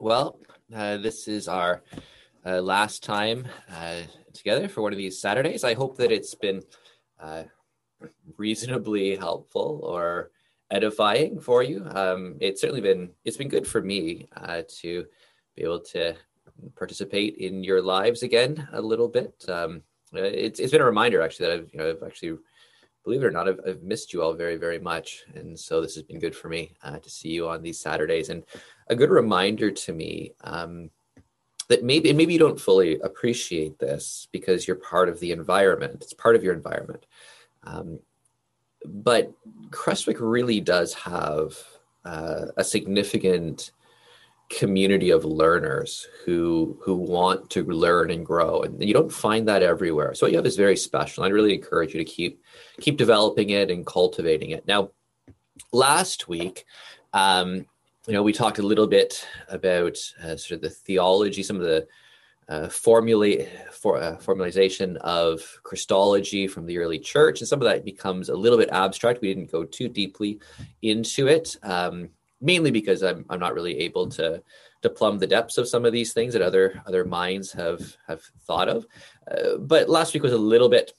Well, this is our last time together for one of these Saturdays. I hope that it's been reasonably helpful or edifying for you. It's certainly been, it's been good for me to be able to participate in your lives again a little bit. It's been a reminder actually that I've actually, believe it or not, I've missed you all very, very much. And so this has been good for me to see you on these Saturdays, and a good reminder to me that maybe you don't fully appreciate this because you're part of the environment. It's part of your environment. But Crestwick really does have a significant community of learners who want to learn and grow, and you don't find that everywhere. So what you have is very special. I really encourage you to keep developing it and cultivating it. Now, last week, we talked a little bit about sort of the theology, some of the formalization of Christology from the early church, and some of that becomes a little bit abstract. We didn't go too deeply into it, mainly because I'm not really able to plumb the depths of some of these things that other minds have thought of. But last week was a little bit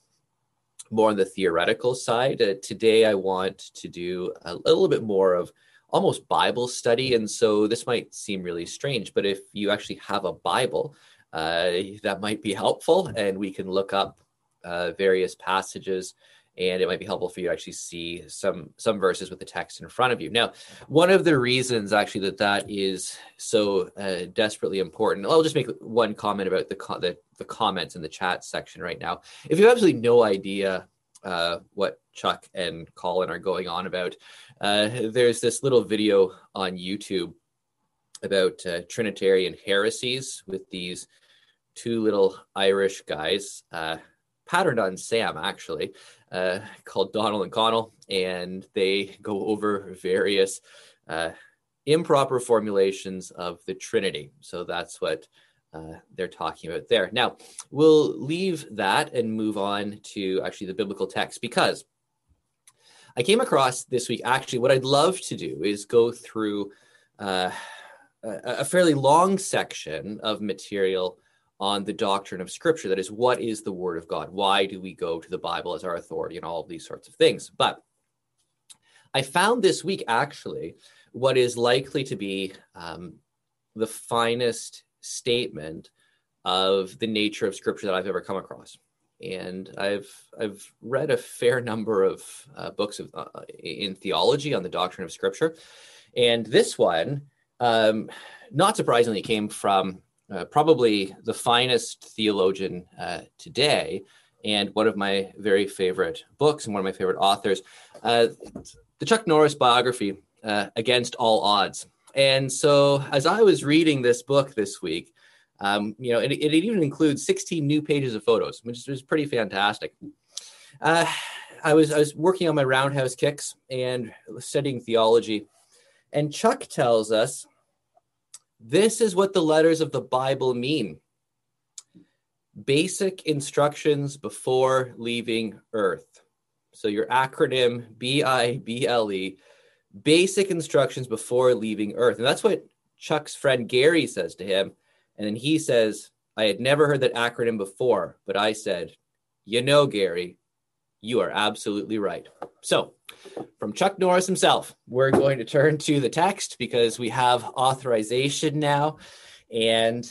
more on the theoretical side. Today I want to do a little bit more of almost Bible study, and so this might seem really strange, but if you actually have a Bible, that might be helpful, and we can look up various passages, and it might be helpful for you to actually see some verses with the text in front of you. Now, one of the reasons actually that is so desperately important, I'll just make one comment about the comments in the chat section right now. If you have absolutely no idea what Chuck and Colin are going on about, there's this little video on YouTube about Trinitarian heresies with these two little Irish guys, patterned on Sam, actually, called Donald and Connell, and they go over various improper formulations of the Trinity. So that's what they're talking about there. Now, we'll leave that and move on to actually the biblical text, because I came across this week, actually, what I'd love to do is go through a fairly long section of material on the doctrine of Scripture. That is, what is the Word of God? Why do we go to the Bible as our authority and all of these sorts of things? But I found this week, actually, what is likely to be the finest statement of the nature of Scripture that I've ever come across. And I've read a fair number of books in theology on the doctrine of Scripture. And this one, not surprisingly, came from probably the finest theologian today, and one of my very favorite books and one of my favorite authors, the Chuck Norris biography, Against All Odds. And so as I was reading this book this week, and it even includes 16 new pages of photos, which is pretty fantastic. I was working on my roundhouse kicks and studying theology, and Chuck tells us, this is what the letters of the Bible mean. Basic instructions before leaving Earth. So your acronym, BIBLE, basic instructions before leaving Earth. And that's what Chuck's friend Gary says to him. And then he says, I had never heard that acronym before, but I said, Gary, you are absolutely right. So from Chuck Norris himself, we're going to turn to the text because we have authorization now. And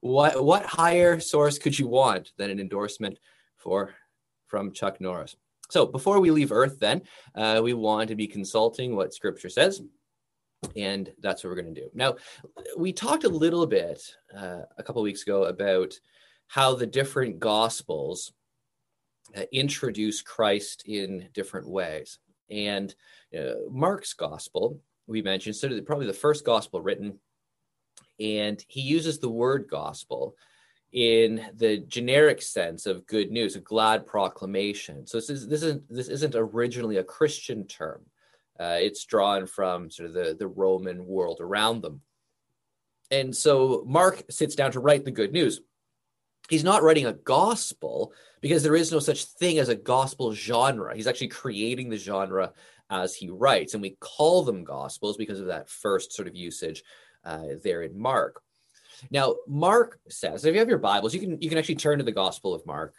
what higher source could you want than an endorsement from Chuck Norris? So before we leave Earth then, we want to be consulting what Scripture says. And that's what we're going to do. Now, we talked a little bit a couple weeks ago about how the different Gospels introduce Christ in different ways. And Mark's gospel, we mentioned, so probably the first gospel written, and he uses the word gospel in the generic sense of good news, a glad proclamation. So this isn't originally a Christian term. It's drawn from sort of the Roman world around them. And so Mark sits down to write the good news. He's not writing a gospel because there is no such thing as a gospel genre. He's actually creating the genre as he writes. And we call them Gospels because of that first sort of usage there in Mark. Now, Mark says, if you have your Bibles, you can actually turn to the Gospel of Mark.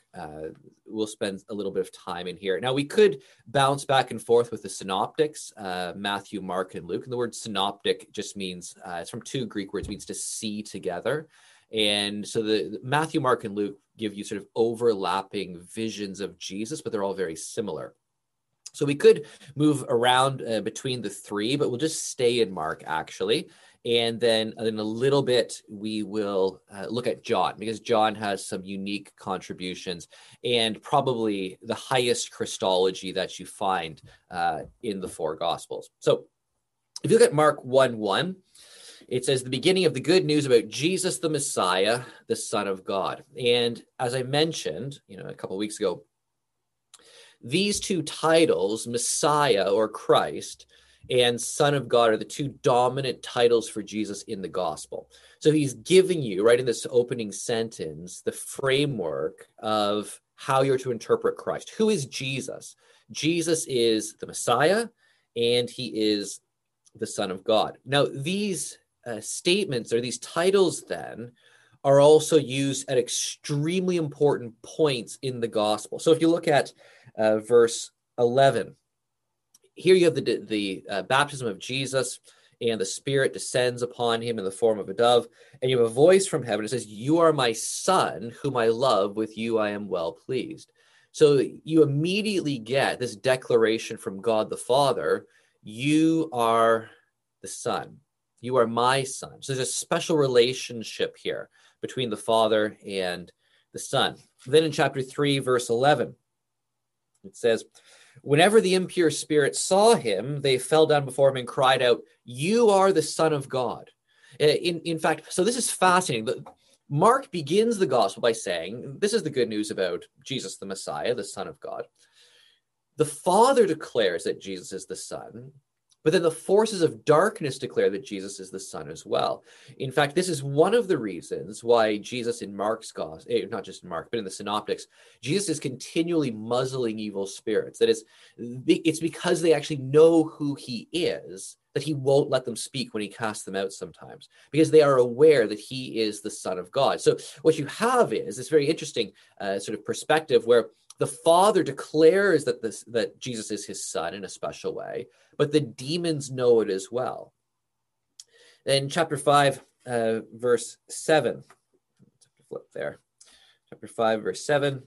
We'll spend a little bit of time in here. Now, we could bounce back and forth with the synoptics, Matthew, Mark, and Luke. And the word synoptic just means, it's from two Greek words, means to see together. And so the Matthew, Mark, and Luke give you sort of overlapping visions of Jesus, but they're all very similar. So we could move around between the three, but we'll just stay in Mark, actually. And then in a little bit, we will look at John, because John has some unique contributions and probably the highest Christology that you find in the four Gospels. So if you look at Mark 1:1, it says, the beginning of the good news about Jesus, the Messiah, the Son of God. And as I mentioned, a couple of weeks ago, these two titles, Messiah or Christ, and Son of God, are the two dominant titles for Jesus in the gospel. So he's giving you, right in this opening sentence, the framework of how you're to interpret Christ. Who is Jesus? Jesus is the Messiah, and he is the Son of God. Now, these statements or these titles then are also used at extremely important points in the gospel. So if you look at verse 11, here you have the baptism of Jesus, and the Spirit descends upon him in the form of a dove. And you have a voice from heaven. It says, you are my son, whom I love. With you I am well pleased. So you immediately get this declaration from God the Father, you are the son. You are my son. So there's a special relationship here between the Father and the Son. Then in chapter 3, verse 11, it says, whenever the impure spirit saw him, they fell down before him and cried out, you are the Son of God. In fact, so this is fascinating. Mark begins the gospel by saying, this is the good news about Jesus, the Messiah, the Son of God. The Father declares that Jesus is the Son, but then the forces of darkness declare that Jesus is the Son as well. In fact, this is one of the reasons why Jesus in Mark's gospel, not just in Mark, but in the synoptics, Jesus is continually muzzling evil spirits. That is, it's because they actually know who he is that he won't let them speak when he casts them out sometimes, because they are aware that he is the Son of God. So what you have is this very interesting sort of perspective where the Father declares that Jesus is his son in a special way, but the demons know it as well. Then chapter 5, verse 7. Let's have to flip there. Chapter 5, verse 7.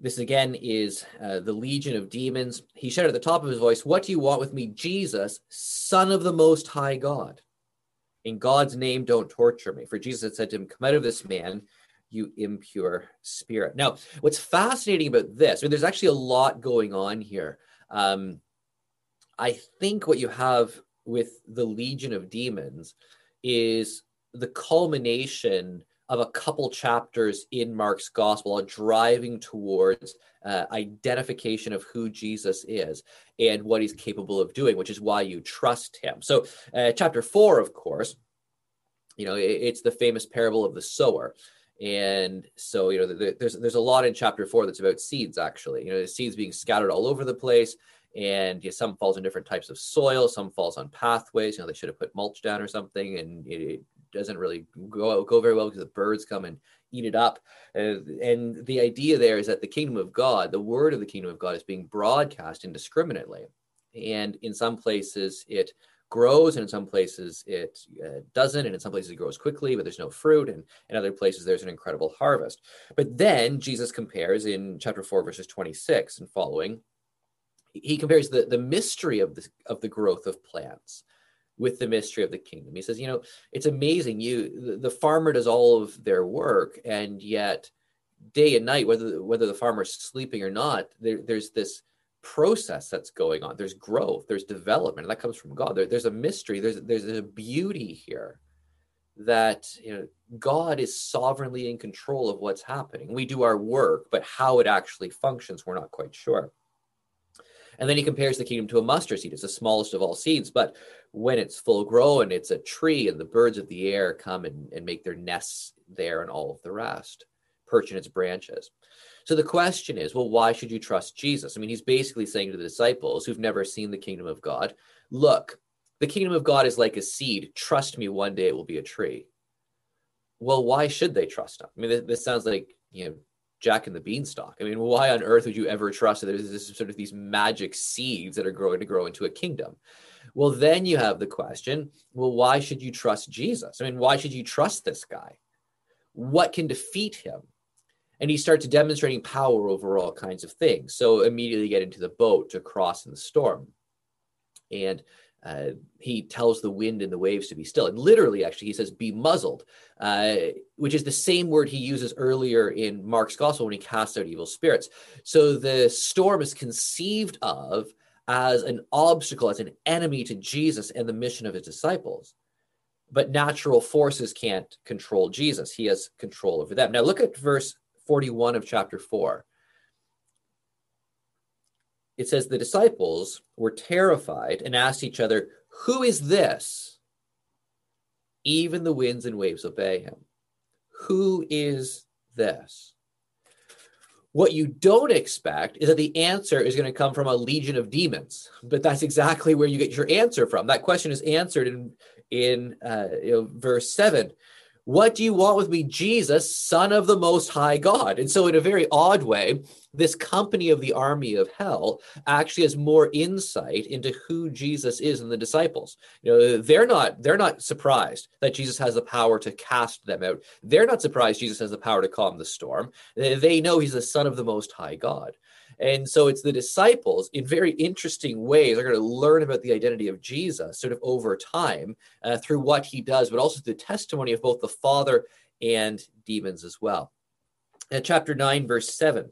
This again is the legion of demons. He shouted at the top of his voice, what do you want with me, Jesus, Son of the Most High God? In God's name, don't torture me. For Jesus had said to him, come out of this man, you impure spirit. Now, what's fascinating about this, there's actually a lot going on here. I think what you have with the legion of demons is the culmination of a couple chapters in Mark's gospel are driving towards identification of who Jesus is and what he's capable of doing, which is why you trust him. So chapter 4, of course, it's the famous parable of the sower. And so, there's a lot in chapter 4 that's about seeds, actually. The seeds being scattered all over the place, and some falls in different types of soil, some falls on pathways. They should have put mulch down or something, and it doesn't really go very well because the birds come and eat it up. And the idea there is that the kingdom of God, the word of the kingdom of God, is being broadcast indiscriminately. And in some places it grows, and in some places it doesn't. And in some places it grows quickly, but there's no fruit. And in other places there's an incredible harvest. But then Jesus compares in chapter 4, verses 26 and following, he compares the mystery of the growth of plants with the mystery of the kingdom. He says, it's amazing. The farmer does all of their work, and yet day and night, whether the farmer's sleeping or not, there's this process that's going on. There's growth, there's development, and that comes from God. There's a mystery, there's a beauty here that God is sovereignly in control of what's happening. We do our work, but how it actually functions, we're not quite sure. And then he compares the kingdom to a mustard seed. It's the smallest of all seeds, but when it's full grown, it's a tree, and the birds of the air come and make their nests there and all of the rest. perch in its branches. So the question is, well, why should you trust Jesus? I mean, he's basically saying to the disciples who've never seen the kingdom of God, look, the kingdom of God is like a seed. Trust me, one day it will be a tree. Well, why should they trust him? I mean, this sounds like, you know, Jack and the Beanstalk. I mean, why on earth would you ever trust that there's this sort of these magic seeds that are growing to grow into a kingdom? Well, then you have the question, well, why should you trust Jesus? I mean, why should you trust this guy? What can defeat him? And he starts demonstrating power over all kinds of things. So immediately get into the boat to cross in the storm. And he tells the wind and the waves to be still. And literally, actually, he says, be muzzled, which is the same word he uses earlier in Mark's gospel when he casts out evil spirits. So the storm is conceived of as an obstacle, as an enemy to Jesus and the mission of his disciples. But natural forces can't control Jesus. He has control over them. Now look at verse 41 of chapter 4. It says, the disciples were terrified and asked each other, who is this? Even the winds and waves obey him. Who is this? What you don't expect is that the answer is going to come from a legion of demons, but that's exactly where you get your answer from. That question is answered in verse 7. What do you want with me, Jesus, Son of the Most High God? And so in a very odd way, this company of the army of hell actually has more insight into who Jesus is than the disciples. You know, they're not surprised that Jesus has the power to cast them out. They're not surprised Jesus has the power to calm the storm. They know he's the Son of the Most High God. And so it's the disciples, in very interesting ways, are going to learn about the identity of Jesus sort of over time through what he does, but also the testimony of both the Father and demons as well. And chapter 9, verse 7,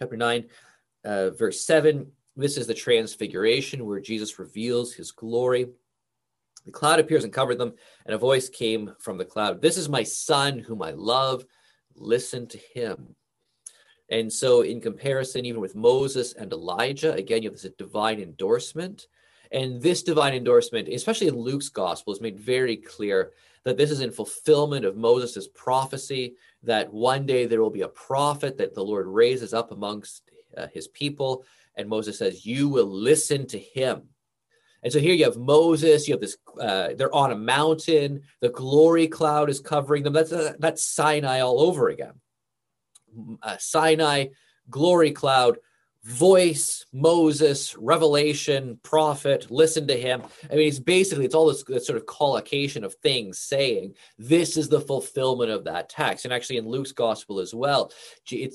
this is the transfiguration where Jesus reveals his glory. The cloud appears and covered them, and a voice came from the cloud. This is my son whom I love. Listen to him. And so in comparison, even with Moses and Elijah, again, you have this divine endorsement. And this divine endorsement, especially in Luke's gospel, is made very clear that this is in fulfillment of Moses' prophecy, that one day there will be a prophet that the Lord raises up amongst his people. And Moses says, you will listen to him. And so here you have Moses, you have this, they're on a mountain, the glory cloud is covering them. That's Sinai all over again. Sinai, glory cloud, voice, Moses, revelation, prophet, listen to him. I mean, it's all this sort of collocation of things saying this is the fulfillment of that text. And actually in Luke's gospel as well,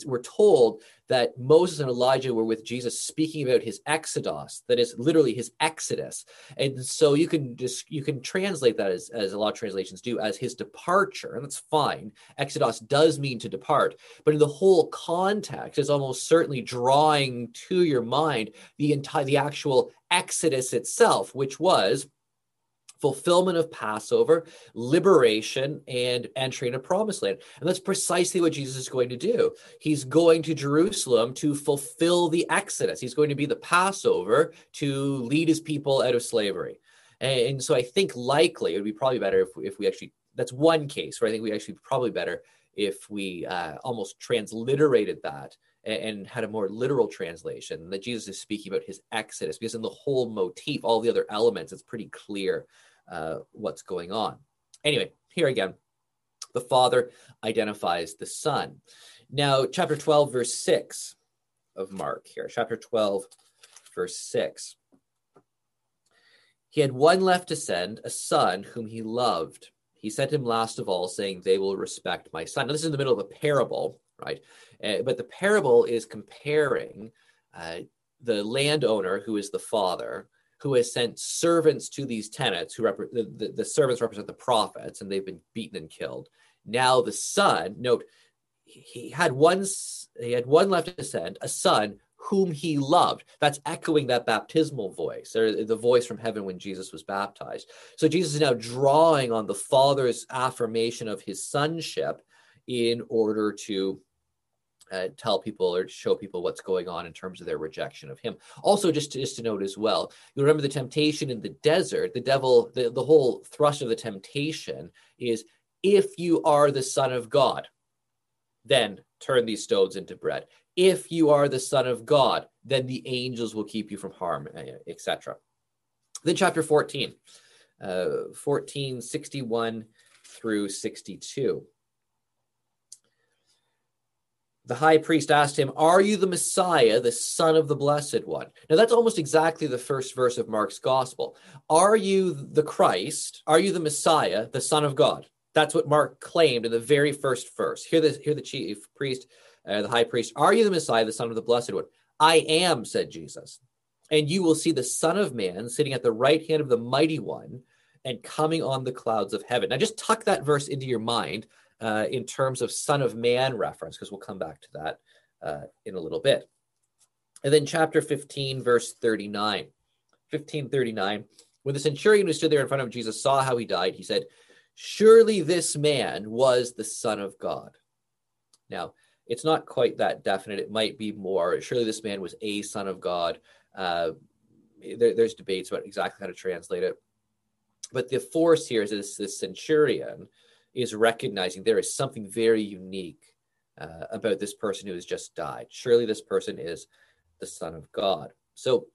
we're told that Moses and Elijah were with Jesus speaking about his exodus, that is literally his exodus. And so you can translate that as a lot of translations do, as his departure, and that's fine. Exodus does mean to depart, but in the whole context, it's almost certainly drawing to your mind the actual exodus itself, which was fulfillment of Passover, liberation, and entry into promised land. And that's precisely what Jesus is going to do. He's going to Jerusalem to fulfill the Exodus. He's going to be the Passover to lead his people out of slavery. And so I think likely it would be probably better if we actually, that's one case where I think we actually probably better if we almost transliterated that and had a more literal translation that Jesus is speaking about his Exodus, because in the whole motif, all the other elements, it's pretty clear what's going on. Anyway, here again, the Father identifies the Son. Now, chapter 12, verse 6 of Mark here. Chapter 12, verse 6. He had one left to send, a son whom he loved. He sent him last of all, saying, they will respect my son. Now, this is in the middle of a parable, right? But the parable is comparing the landowner, who is the father, who has sent servants to these tenants, who the servants represent the prophets, and they've been beaten and killed. Now the son, note, he had one left to send, a son whom he loved. That's echoing that baptismal voice, or the voice from heaven when Jesus was baptized. So Jesus is now drawing on the Father's affirmation of his sonship in order to tell people or show people what's going on in terms of their rejection of him. Also, just to note as well, you remember the temptation in the desert, the devil, the whole thrust of the temptation is, if you are the Son of God, then turn these stones into bread. If you are the Son of God, then the angels will keep you from harm, etc. Then chapter 14, 14:61 through 62. The high priest asked him, "Are you the Messiah, the Son of the Blessed One?" Now, that's almost exactly the first verse of Mark's gospel. Are you the Christ? Are you the Messiah, the Son of God? That's what Mark claimed in the very first verse. Hear the chief priest, the high priest. Are you the Messiah, the Son of the Blessed One? "I am," said Jesus. "And you will see the Son of Man sitting at the right hand of the Mighty One and coming on the clouds of heaven." Now, just tuck that verse into your mind. In terms of Son of Man reference, because we'll come back to that in a little bit. And then chapter 15, verse 39. 15:39, when the centurion who stood there in front of Jesus saw how he died, he said, "Surely this man was the Son of God." Now, it's not quite that definite. It might be more, surely this man was a Son of God. There's debates about exactly how to translate it. But the force here is this centurion is recognizing there is something very unique about this person who has just died. Surely this person is the Son of God. So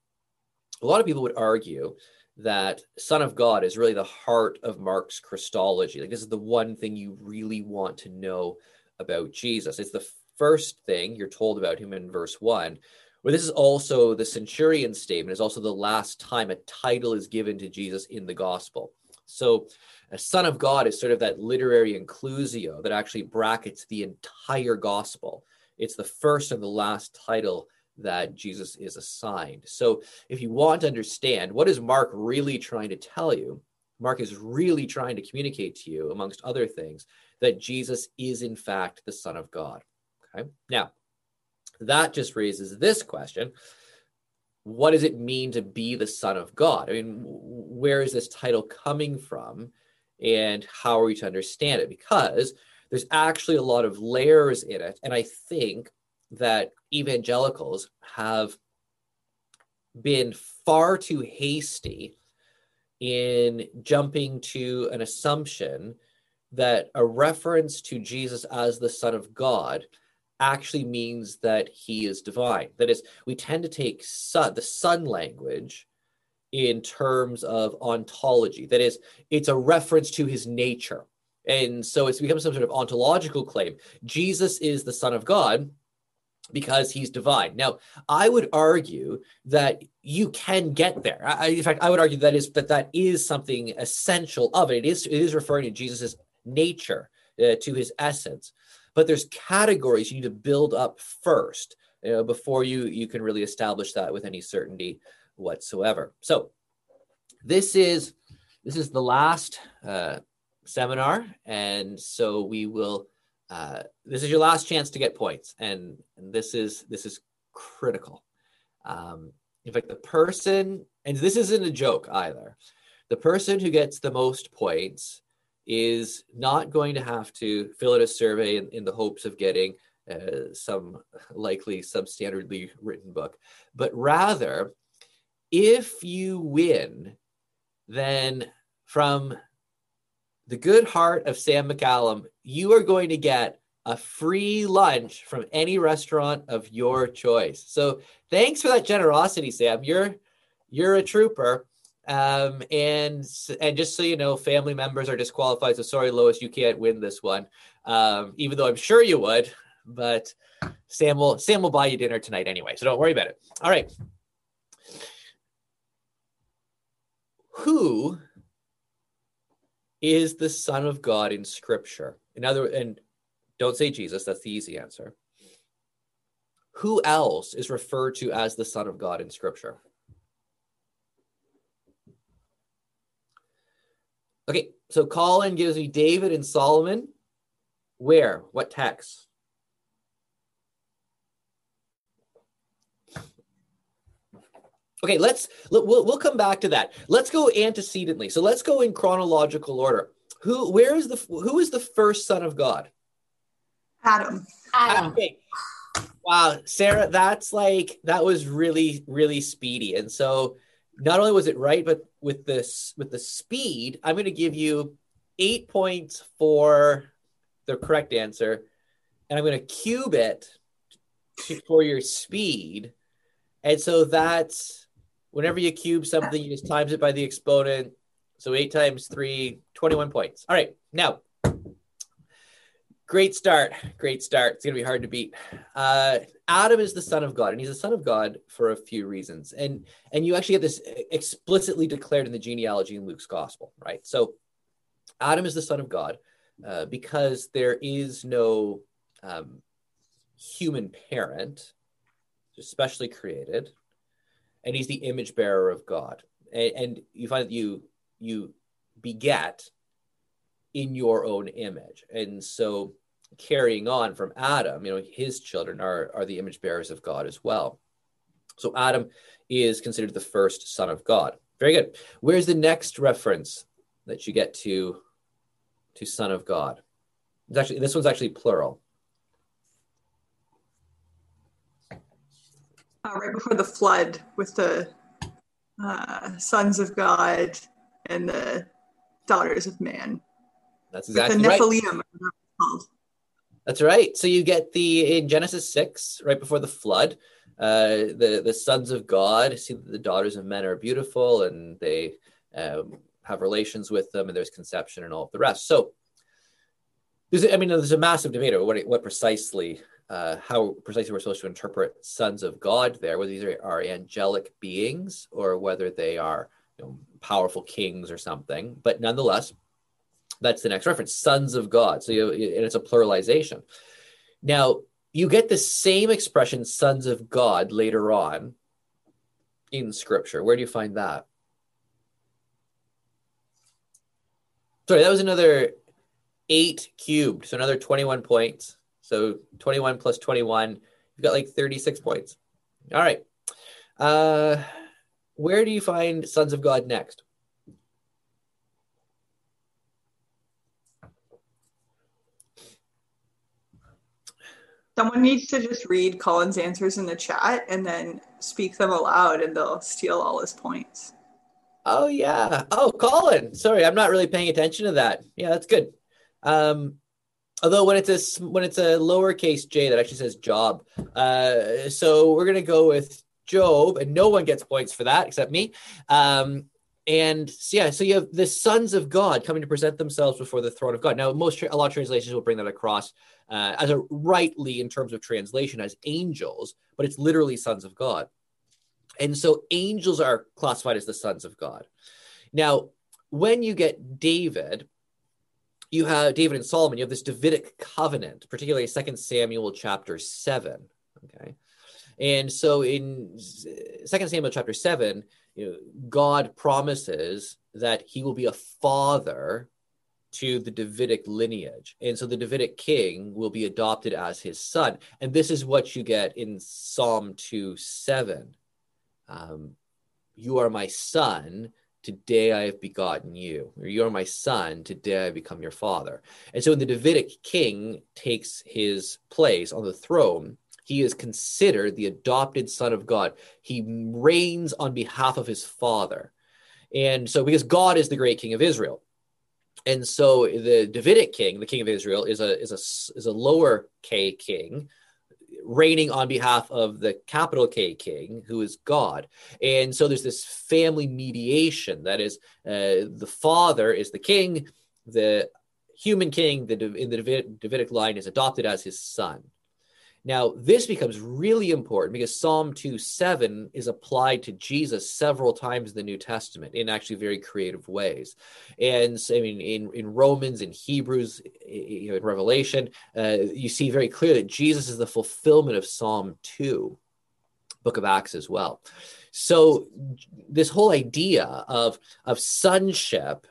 a lot of people would argue that Son of God is really the heart of Mark's Christology. Like, this is the one thing you really want to know about Jesus. It's the first thing you're told about him in verse 1. Well, this is also the centurion's statement. It's also the last time a title is given to Jesus in the gospel. So a Son of God is sort of that literary inclusio that actually brackets the entire gospel. It's the first and the last title that Jesus is assigned. So if you want to understand what is Mark really trying to tell you, Mark is really trying to communicate to you, amongst other things, that Jesus is in fact the Son of God. Okay. Now, that just raises this question. What does it mean to be the Son of God? I mean, where is this title coming from? And how are we to understand it? Because there's actually a lot of layers in it. And I think that evangelicals have been far too hasty in jumping to an assumption that a reference to Jesus as the Son of God actually means that he is divine. That is, we tend to take the Son language in terms of ontology. That is, it's a reference to his nature. And so it's become some sort of ontological claim. Jesus is the Son of God because he's divine. Now, I would argue that you can get there. In fact, I would argue that is something essential of it. It is referring to Jesus's nature, to his essence. But there's categories you need to build up first, before you can really establish that with any certainty whatsoever. So this is the last seminar, and so we will. This is your last chance to get points, and this is critical. In fact, the person, and this isn't a joke either, the person who gets the most points is not going to have to fill out a survey in the hopes of getting some standardly written book, but rather, if you win, then from the good heart of Sam McCullum, you are going to get a free lunch from any restaurant of your choice. So thanks for that generosity, Sam. You're a trooper. And just so you know, family members are disqualified. So sorry, Lois, you can't win this one, even though I'm sure you would. But Sam will buy you dinner tonight anyway, so don't worry about it. All right. Who is the Son of God in Scripture? And don't say Jesus, that's the easy answer. Who else is referred to as the Son of God in Scripture? Okay, so Colin gives me David and Solomon. Where? What text? Okay, we'll come back to that. Let's go antecedently. So let's go in chronological order. Who is the first Son of God? Adam. Okay. Wow, Sarah, that was really, really speedy. And so not only was it right, but with the speed, I'm going to give you 8 points for the correct answer and I'm going to cube it for your speed. And so that's whenever you cube something, you just times it by the exponent. So 8 times 3, 21 points. All right. Now, great start. Great start. It's going to be hard to beat. Adam is the son of God, and he's the son of God for a few reasons. And you actually get this explicitly declared in the genealogy in Luke's gospel, right? So Adam is the son of God because there is no human parent, especially created, and he's the image bearer of God. And you find that you beget in your own image. And so carrying on from Adam, you know, his children are the image bearers of God as well. So Adam is considered the first son of God. Very good. Where's the next reference that you get to son of God? It's actually, this one's actually plural. Right before the flood with the sons of God and the daughters of man. That's exactly right. The Nephilim. Right. That's right. So you get in Genesis 6, right before the flood, the sons of God see that the daughters of men are beautiful, and they have relations with them, and there's conception and all of the rest. So there's a massive debate over how precisely we're supposed to interpret sons of God there, whether these are angelic beings or whether they are powerful kings or something. But nonetheless, that's the next reference, sons of God. So and it's a pluralization. Now, you get the same expression, sons of God, later on in Scripture. Where do you find that? Sorry, that was another 8 cubed, so another 21 points. So 21 plus 21, you've got like 36 points. All right. Where do you find sons of God next? Someone needs to just read Colin's answers in the chat and then speak them aloud, and they'll steal all his points. Oh, yeah. Oh, Colin. Sorry, I'm not really paying attention to that. Yeah, that's good. Although when it's a lowercase j, that actually says job. So we're going to go with Job, and no one gets points for that except me. So you have the sons of God coming to present themselves before the throne of God. Now, a lot of translations will bring that across as rightly in terms of translation as angels, but it's literally sons of God. And so angels are classified as the sons of God. Now, when you get David... You have David and Solomon, you have this Davidic covenant, particularly 2 Samuel chapter 7, okay? And so in 2 Samuel chapter 7, God promises that he will be a father to the Davidic lineage. And so the Davidic king will be adopted as his son. And this is what you get in Psalm 2:7. You are my son, today I have begotten you, or you are my son, today I become your father. And so when the Davidic king takes his place on the throne, he is considered the adopted son of God. He reigns on behalf of his father. And so because God is the great king of Israel. And so the Davidic king, the king of Israel, is a lower K king, reigning on behalf of the capital K king, who is God. And so there's this family mediation that is the father is the king, the human king in the Davidic line is adopted as his son. Now, this becomes really important because Psalm 2:7 is applied to Jesus several times in the New Testament in actually very creative ways. And in Romans, in Hebrews, in Revelation, you see very clearly that Jesus is the fulfillment of Psalm 2, Book of Acts as well. So this whole idea of sonship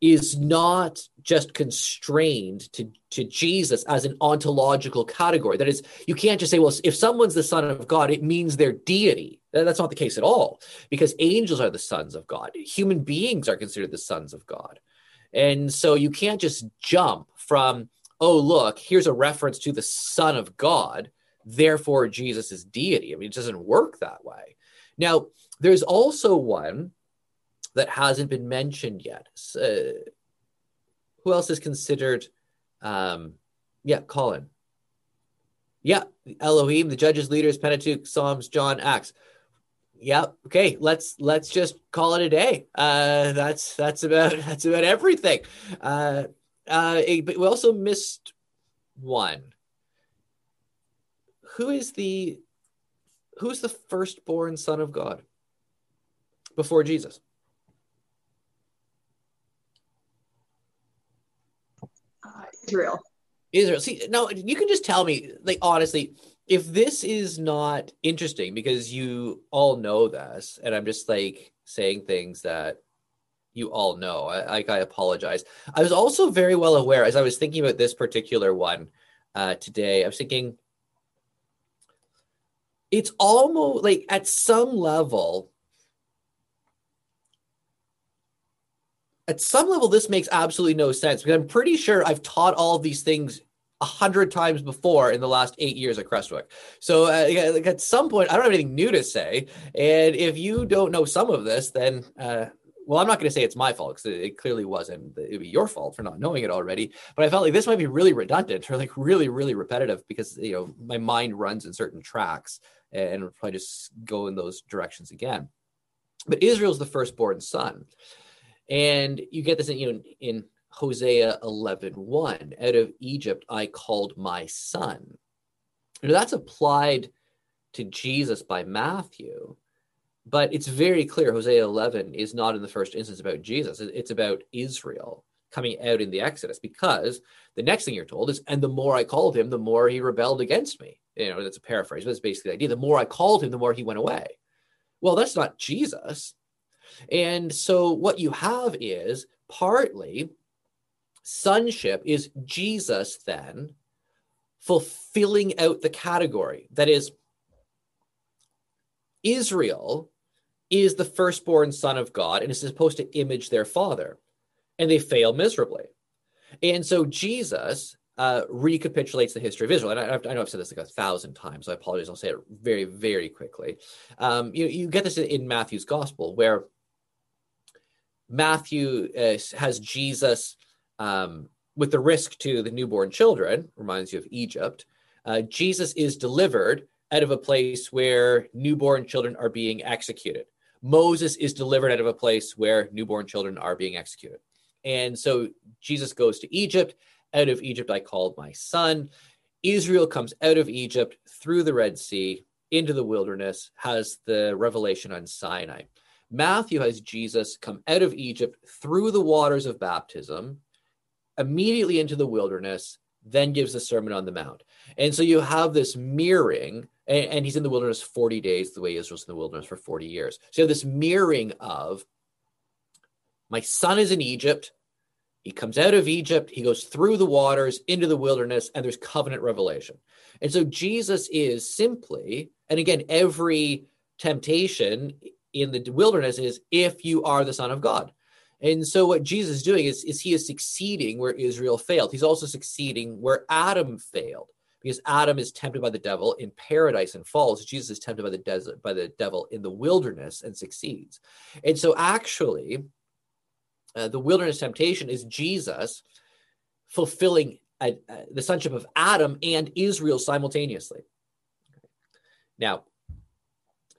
is not just constrained to Jesus as an ontological category. That is, you can't just say, well, if someone's the son of God, it means they're deity. That's not the case at all, because angels are the sons of God. Human beings are considered the sons of God. And so you can't just jump from, oh, look, here's a reference to the son of God, therefore Jesus is deity. It doesn't work that way. Now, there's also one that hasn't been mentioned yet. Who else is considered? Colin. Yeah, Elohim, the judges, leaders, Pentateuch, Psalms, John, Acts. Yeah, okay. Let's just call it a day. That's about everything. But we also missed one. Who's the firstborn son of God before Jesus? Israel. See, no, you can just tell me, like, honestly, if this is not interesting, because you all know this, and I'm just like saying things that you all know. I apologize. I was also very well aware as I was thinking about this particular one today. I was thinking it's almost like at some level. At some level, this makes absolutely no sense because I'm pretty sure I've taught all of these things 100 times before in the last 8 years at Crestwick. So like at some point, I don't have anything new to say. And if you don't know some of this, then, well, I'm not going to say it's my fault because it clearly wasn't. It would be your fault for not knowing it already. But I felt like this might be really redundant or like really, really repetitive because, you know, my mind runs in certain tracks and I'll probably just go in those directions again. But Israel's the firstborn son. And you get this in Hosea 11:1, out of Egypt I called my son. Now, that's applied to Jesus by Matthew, but it's very clear Hosea 11 is not in the first instance about Jesus. It's about Israel coming out in the Exodus, because the next thing you're told is, and the more I called him, the more he rebelled against me. You know, that's a paraphrase, but it's basically the idea. The more I called him, the more he went away. Well, that's not Jesus. And so what you have is partly sonship is Jesus then fulfilling out the category. That is, Israel is the firstborn son of God and is supposed to image their father, and they fail miserably. And so Jesus recapitulates the history of Israel. And I know I've said this like 1,000 times, so I apologize. I'll say it very, very quickly. You get this in Matthew's gospel where Matthew has Jesus with the risk to the newborn children, reminds you of Egypt. Jesus is delivered out of a place where newborn children are being executed. Moses is delivered out of a place where newborn children are being executed. And so Jesus goes to Egypt. Out of Egypt I called my son. Israel comes out of Egypt through the Red Sea into the wilderness, has the revelation on Sinai. Matthew has Jesus come out of Egypt through the waters of baptism, immediately into the wilderness, then gives the Sermon on the Mount. And so you have this mirroring, and he's in the wilderness 40 days, the way Israel's in the wilderness for 40 years. So you have this mirroring of, my son is in Egypt, he comes out of Egypt, he goes through the waters, into the wilderness, and there's covenant revelation. And so Jesus is simply, and again, every temptation in the wilderness is, if you are the Son of God. And so what Jesus is doing is he is succeeding where Israel failed. He's also succeeding where Adam failed, because Adam is tempted by the devil in paradise and falls. Jesus is tempted by the desert, by the devil in the wilderness, and succeeds. And so actually, the wilderness temptation is Jesus fulfilling the sonship of Adam and Israel simultaneously. Okay. Now,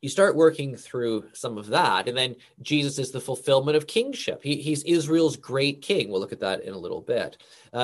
you start working through some of that, and then Jesus is the fulfillment of kingship. He's Israel's great king. We'll look at that in a little bit.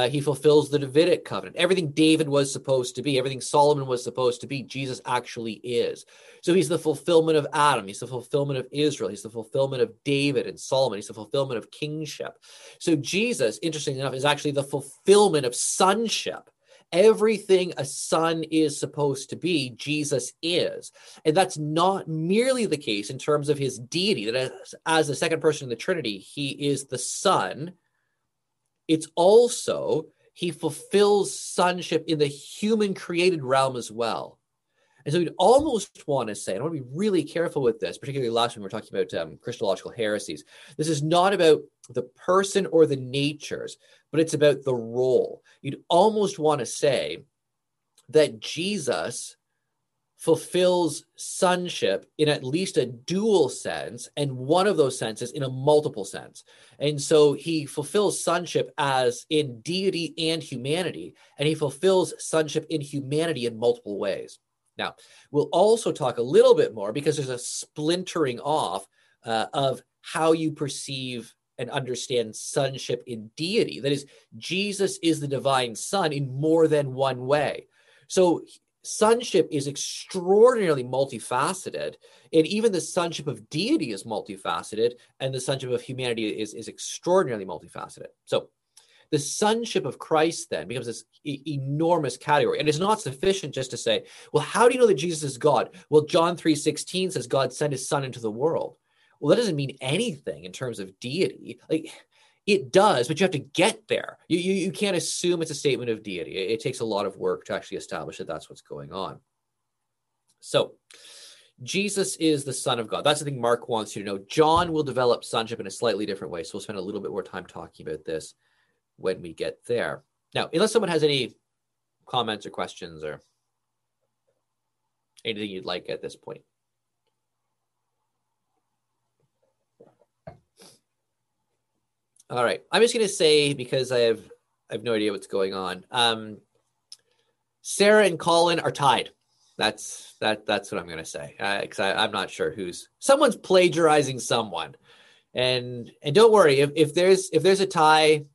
He fulfills the Davidic covenant. Everything David was supposed to be, everything Solomon was supposed to be, Jesus actually is. So he's the fulfillment of Adam. He's the fulfillment of Israel. He's the fulfillment of David and Solomon. He's the fulfillment of kingship. So Jesus, interestingly enough, is actually the fulfillment of sonship. Everything a son is supposed to be, Jesus is. And that's not merely the case in terms of his deity, that as the second person in the Trinity, he is the son. It's also, he fulfills sonship in the human created realm as well. And so we'd almost want to say, and I want to be really careful with this, particularly last when we were talking about Christological heresies, this is not about the person or the natures, but it's about the role. You'd almost want to say that Jesus fulfills sonship in at least a dual sense, and one of those senses in a multiple sense. And so he fulfills sonship as in deity and humanity, and he fulfills sonship in humanity in multiple ways. Now, we'll also talk a little bit more, because there's a splintering off of how you perceive and understand sonship in deity. That is, Jesus is the divine son in more than one way. So sonship is extraordinarily multifaceted, and even the sonship of deity is multifaceted, and the sonship of humanity is extraordinarily multifaceted. So the sonship of Christ then becomes this enormous category, and it's not sufficient just to say, well, how do you know that Jesus is God? Well, John 3:16 says God sent his son into the world. Well, that doesn't mean anything in terms of deity. Like, it does, but you have to get there. You can't assume it's a statement of deity. It takes a lot of work to actually establish that that's what's going on. So Jesus is the Son of God. That's the thing Mark wants you to know. John will develop sonship in a slightly different way, so we'll spend a little bit more time talking about this when we get there. Now, unless someone has any comments or questions or anything you'd like at this point. All right, I'm just going to say, because I have no idea what's going on. Sarah and Colin are tied. That's what I'm going to say, because I'm not sure who's. Someone's plagiarizing someone, and don't worry if there's a tie,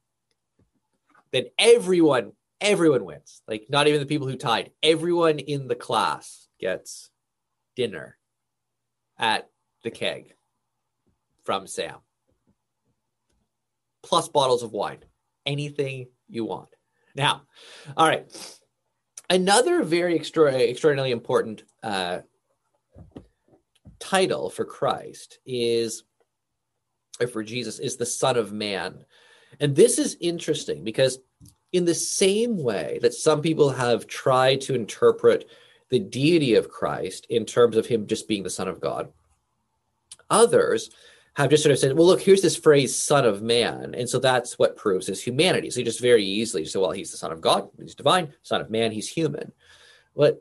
then everyone wins. Like, not even the people who tied. Everyone in the class gets dinner at the Keg from Sam. Plus bottles of wine, anything you want. Now, all right. Another very extraordinarily important title for Christ is, or for Jesus, is the Son of Man. And this is interesting because in the same way that some people have tried to interpret the deity of Christ in terms of him just being the Son of God, others have just sort of said, well, look, here's this phrase, Son of Man. And so that's what proves his humanity. So you just very easily say, well, he's the Son of God, he's divine, Son of Man, he's human. But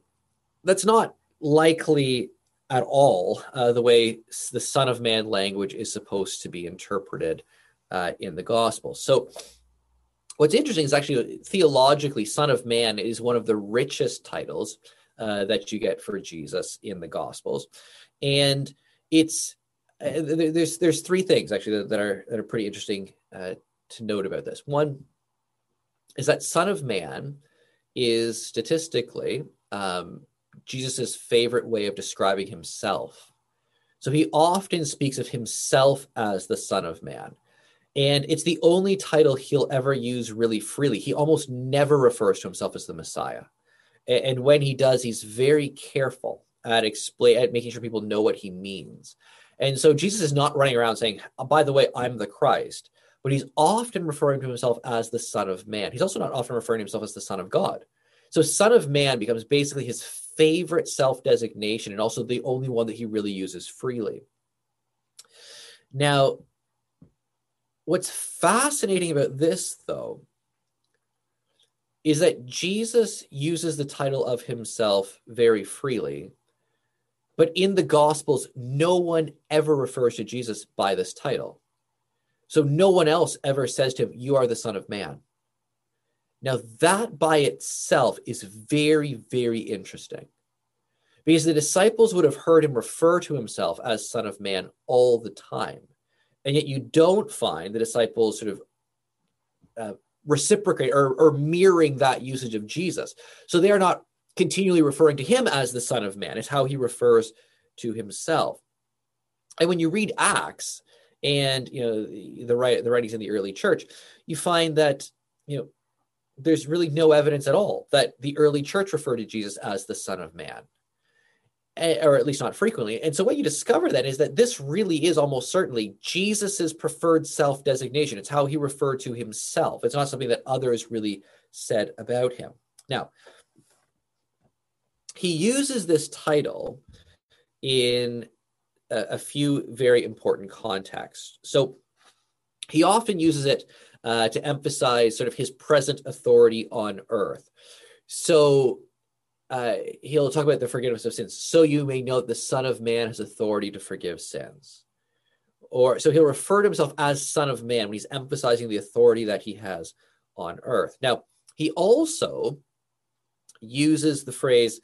that's not likely at all the way the Son of Man language is supposed to be interpreted in the gospel. So what's interesting is actually theologically, Son of Man is one of the richest titles that you get for Jesus in the gospels. And it's, there's three things actually that are pretty interesting to note about this. One is that Son of Man is statistically Jesus's favorite way of describing himself. So he often speaks of himself as the Son of Man, and it's the only title he'll ever use really freely. He almost never refers to himself as the Messiah, and when he does, he's very careful at making sure people know what he means. And so Jesus is not running around saying, oh, by the way, I'm the Christ, but he's often referring to himself as the Son of Man. He's also not often referring to himself as the Son of God. So Son of Man becomes basically his favorite self-designation, and also the only one that he really uses freely. Now, what's fascinating about this, though, is that Jesus uses the title of himself very freely. But in the Gospels, no one ever refers to Jesus by this title. So no one else ever says to him, you are the Son of Man. Now, that by itself is very, very interesting, because the disciples would have heard him refer to himself as Son of Man all the time. And yet you don't find the disciples sort of reciprocate or mirroring that usage of Jesus. So they are not continually referring to him as the Son of Man. It's how he refers to himself. And when you read Acts and, you know, the writings in the early church, you find that, you know, there's really no evidence at all that the early church referred to Jesus as the Son of Man, or at least not frequently. And so what you discover then is that this really is almost certainly Jesus's preferred self-designation. It's how he referred to himself. It's not something that others really said about him. Now, he uses this title in a few very important contexts. So he often uses it to emphasize sort of his present authority on earth. So he'll talk about the forgiveness of sins. So you may know the Son of Man has authority to forgive sins. Or so he'll refer to himself as Son of Man when he's emphasizing the authority that he has on earth. Now, he also uses the phrase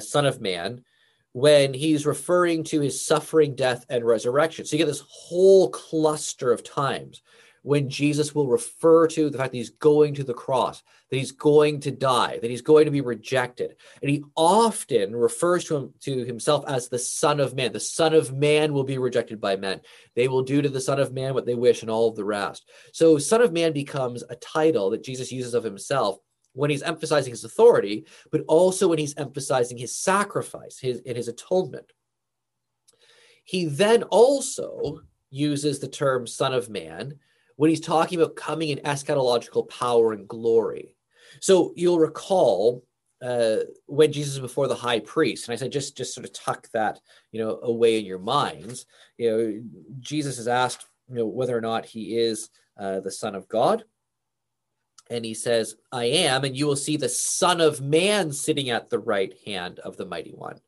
Son of Man when he's referring to his suffering, death, and resurrection. So you get this whole cluster of times when Jesus will refer to the fact that he's going to the cross, that he's going to die, that he's going to be rejected. And he often refers to himself as the Son of Man. The Son of Man will be rejected by men. They will do to the Son of Man what they wish and all of the rest. So Son of Man becomes a title that Jesus uses of himself when he's emphasizing his authority, but also when he's emphasizing his sacrifice, his atonement. He then also uses the term Son of Man when he's talking about coming in eschatological power and glory. So you'll recall when Jesus was before the high priest, and I said, just sort of tuck that, away in your minds. Jesus is asked, whether or not he is the Son of God. And he says, I am, and you will see the Son of Man sitting at the right hand of the Mighty One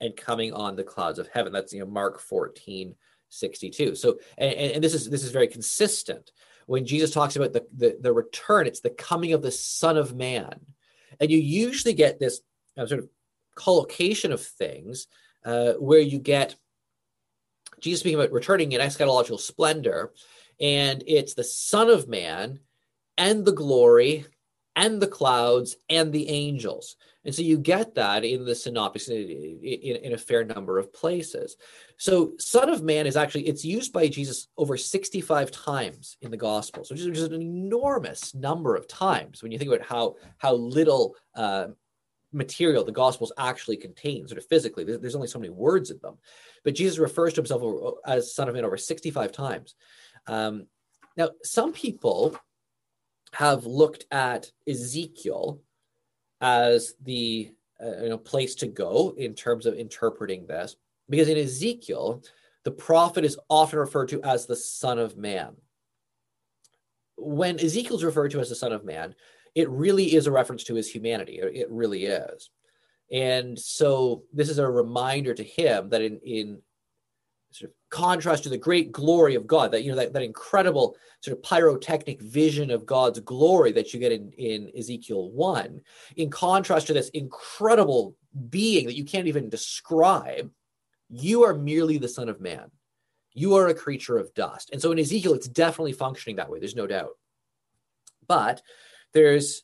and coming on the clouds of heaven. That's, Mark 14:62. So, and this is very consistent. When Jesus talks about the return, it's the coming of the Son of Man. And you usually get this sort of collocation of things where you get Jesus speaking about returning in eschatological splendor, and it's the Son of Man and the glory and the clouds and the angels. And so you get that in the synoptics in a fair number of places. So Son of Man is actually, it's used by Jesus over 65 times in the Gospels, which is just an enormous number of times when you think about how little material the Gospels actually contain, sort of physically. There's only so many words in them. But Jesus refers to himself as Son of Man over 65 times. Now, some people have looked at Ezekiel as the place to go in terms of interpreting this, because in Ezekiel, the prophet is often referred to as the Son of Man. When Ezekiel's referred to as the Son of Man, it really is a reference to his humanity. It really is. And so this is a reminder to him that in sort of contrast to the great glory of God, that that incredible sort of pyrotechnic vision of God's glory that you get in Ezekiel 1, in contrast to this incredible being that you can't even describe, you are merely the Son of Man. You are a creature of dust. And so in Ezekiel, it's definitely functioning that way. There's no doubt. But there's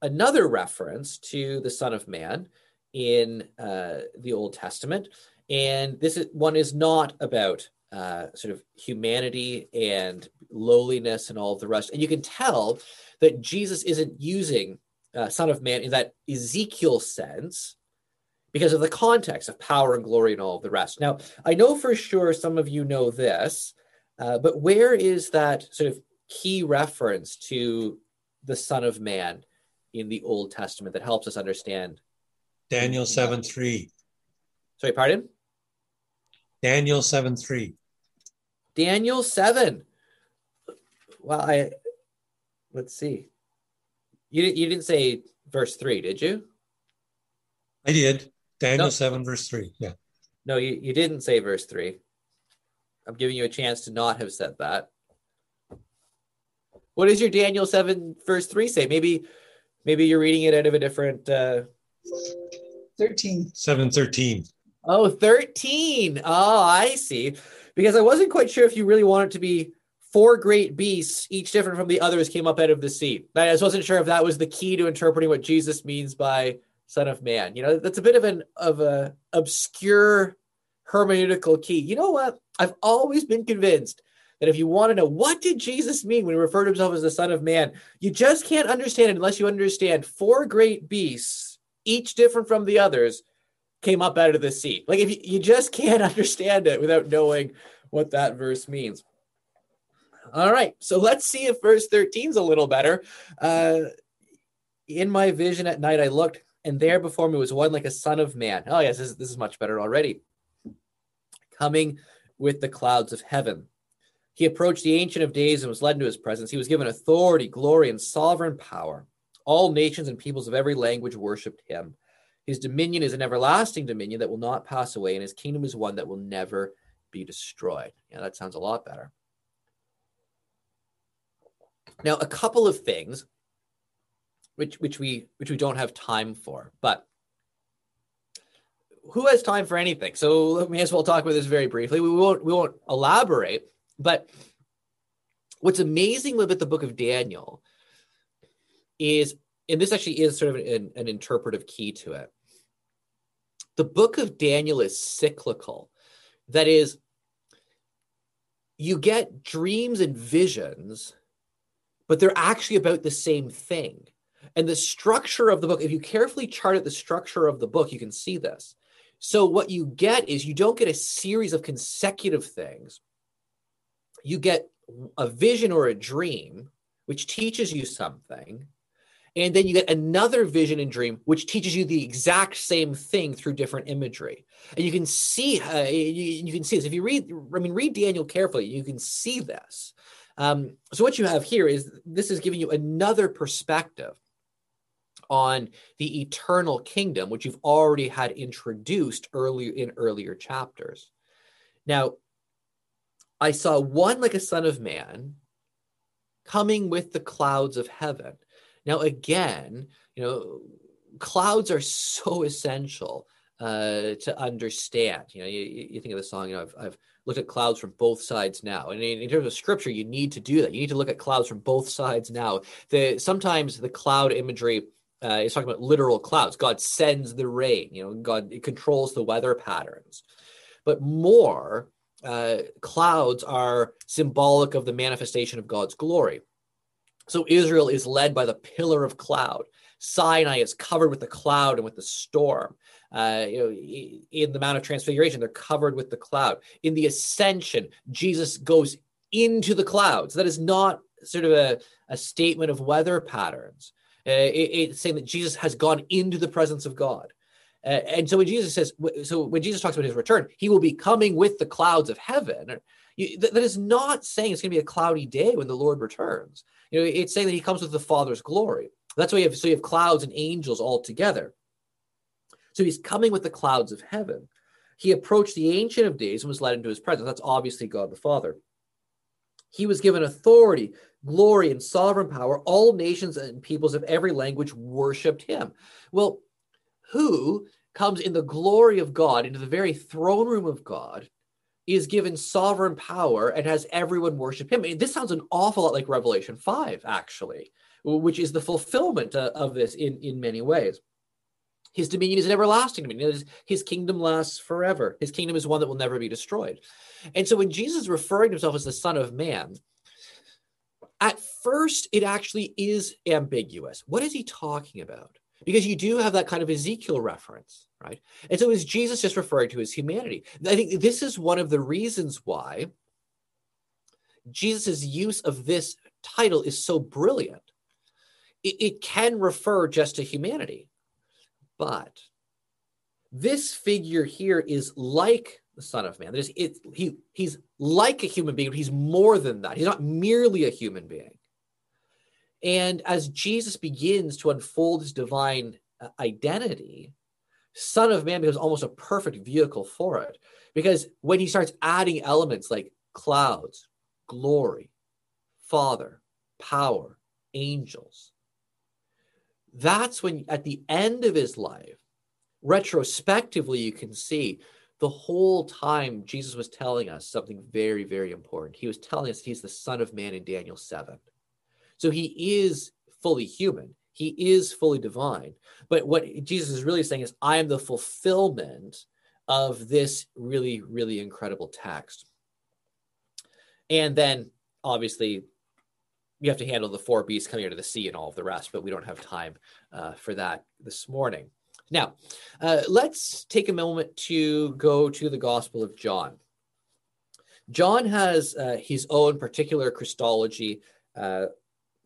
another reference to the Son of Man in the Old Testament. And one is not about sort of humanity and lowliness and all the rest. And you can tell that Jesus isn't using Son of Man in that Ezekiel sense because of the context of power and glory and all the rest. Now, I know for sure some of you know this, but where is that sort of key reference to the Son of Man in the Old Testament that helps us understand? Daniel 7:3. Sorry, pardon? Daniel 7:3. Daniel 7. Well, let's see. You didn't say verse 3, did you? I did. Daniel 7, verse 3. Yeah. No, you didn't say verse 3. I'm giving you a chance to not have said that. What does your Daniel 7, verse 3 say? Maybe you're reading it out of a different 13. 7:13. Oh, 13. Oh, I see. Because I wasn't quite sure if you really wanted to be four great beasts, each different from the others, came up out of the sea. I just wasn't sure if that was the key to interpreting what Jesus means by Son of Man. That's a bit of an obscure hermeneutical key. You know what? I've always been convinced that if you want to know what did Jesus mean when he referred to himself as the Son of Man, you just can't understand it unless you understand four great beasts, each different from the others, came up out of the sea. Like, if you just can't understand it without knowing what that verse means. All right, so let's see if verse 13 is a little better. In my vision at night I looked, and there before me was one like a Son of Man. Oh, yes, this is much better already. Coming with the clouds of heaven. He approached the Ancient of Days and was led into his presence. He was given authority, glory, and sovereign power. All nations and peoples of every language worshipped him. His dominion is an everlasting dominion that will not pass away, and his kingdom is one that will never be destroyed. Yeah, that sounds a lot better. Now, a couple of things which we don't have time for, but who has time for anything? So we may as well talk about this very briefly. We won't elaborate, but what's amazing about the book of Daniel is, and this actually is sort of an interpretive key to it, the book of Daniel is cyclical. That is, you get dreams and visions, but they're actually about the same thing. And the structure of the book, if you carefully chart out the structure of the book, you can see this. So what you get is, you don't get a series of consecutive things. You get a vision or a dream, which teaches you something. And then you get another vision and dream, which teaches you the exact same thing through different imagery. And you can see, you can see this. If you read Daniel carefully, you can see this. So what you have here is, this is giving you another perspective on the eternal kingdom, which you've already had introduced earlier chapters. Now, I saw one like a son of man coming with the clouds of heaven. Now, again, you know, clouds are so essential to understand. You know, you think of the song, you know, I've looked at clouds from both sides now. And in terms of scripture, you need to do that. You need to look at clouds from both sides now. Sometimes the cloud imagery is talking about literal clouds. God sends the rain, you know, God controls the weather patterns. But more, clouds are symbolic of the manifestation of God's glory. So Israel is led by the pillar of cloud. Sinai is covered with the cloud and with the storm. In the Mount of Transfiguration, they're covered with the cloud. In the Ascension, Jesus goes into the clouds. That is not sort of a statement of weather patterns. It's saying that Jesus has gone into the presence of God. And so when Jesus says, so when Jesus talks about his return, he will be coming with the clouds of heaven. That is not saying it's going to be a cloudy day when the Lord returns. You know, it's saying that he comes with the Father's glory. That's why you have clouds and angels all together. So he's coming with the clouds of heaven. He approached the Ancient of Days and was led into his presence. That's obviously God the Father. He was given authority, glory, and sovereign power. All nations and peoples of every language worshipped him. Well, who comes in the glory of God into the very throne room of God is given sovereign power and has everyone worship him. And this sounds an awful lot like Revelation 5, actually, which is the fulfillment of this in many ways. His dominion is an everlasting dominion. His kingdom lasts forever. His kingdom is one that will never be destroyed. And so when Jesus is referring to himself as the Son of Man, at first it actually is ambiguous. What is he talking about? Because you do have that kind of Ezekiel reference, right? And so is Jesus just referring to his humanity? I think this is one of the reasons why Jesus' use of this title is so brilliant. It can refer just to humanity. But this figure here is like the Son of Man. He's like a human being, but he's more than that. He's not merely a human being. And as Jesus begins to unfold his divine identity, Son of Man becomes almost a perfect vehicle for it. Because when he starts adding elements like clouds, glory, Father, power, angels, that's when at the end of his life, retrospectively, you can see the whole time Jesus was telling us something very, very important. He was telling us he's the Son of Man in Daniel 7. So he is fully human. He is fully divine. But what Jesus is really saying is, I am the fulfillment of this really, really incredible text. And then, obviously, you have to handle the four beasts coming out of the sea and all of the rest, but we don't have time for that this morning. Now, let's take a moment to go to the Gospel of John. John has his own particular Christology.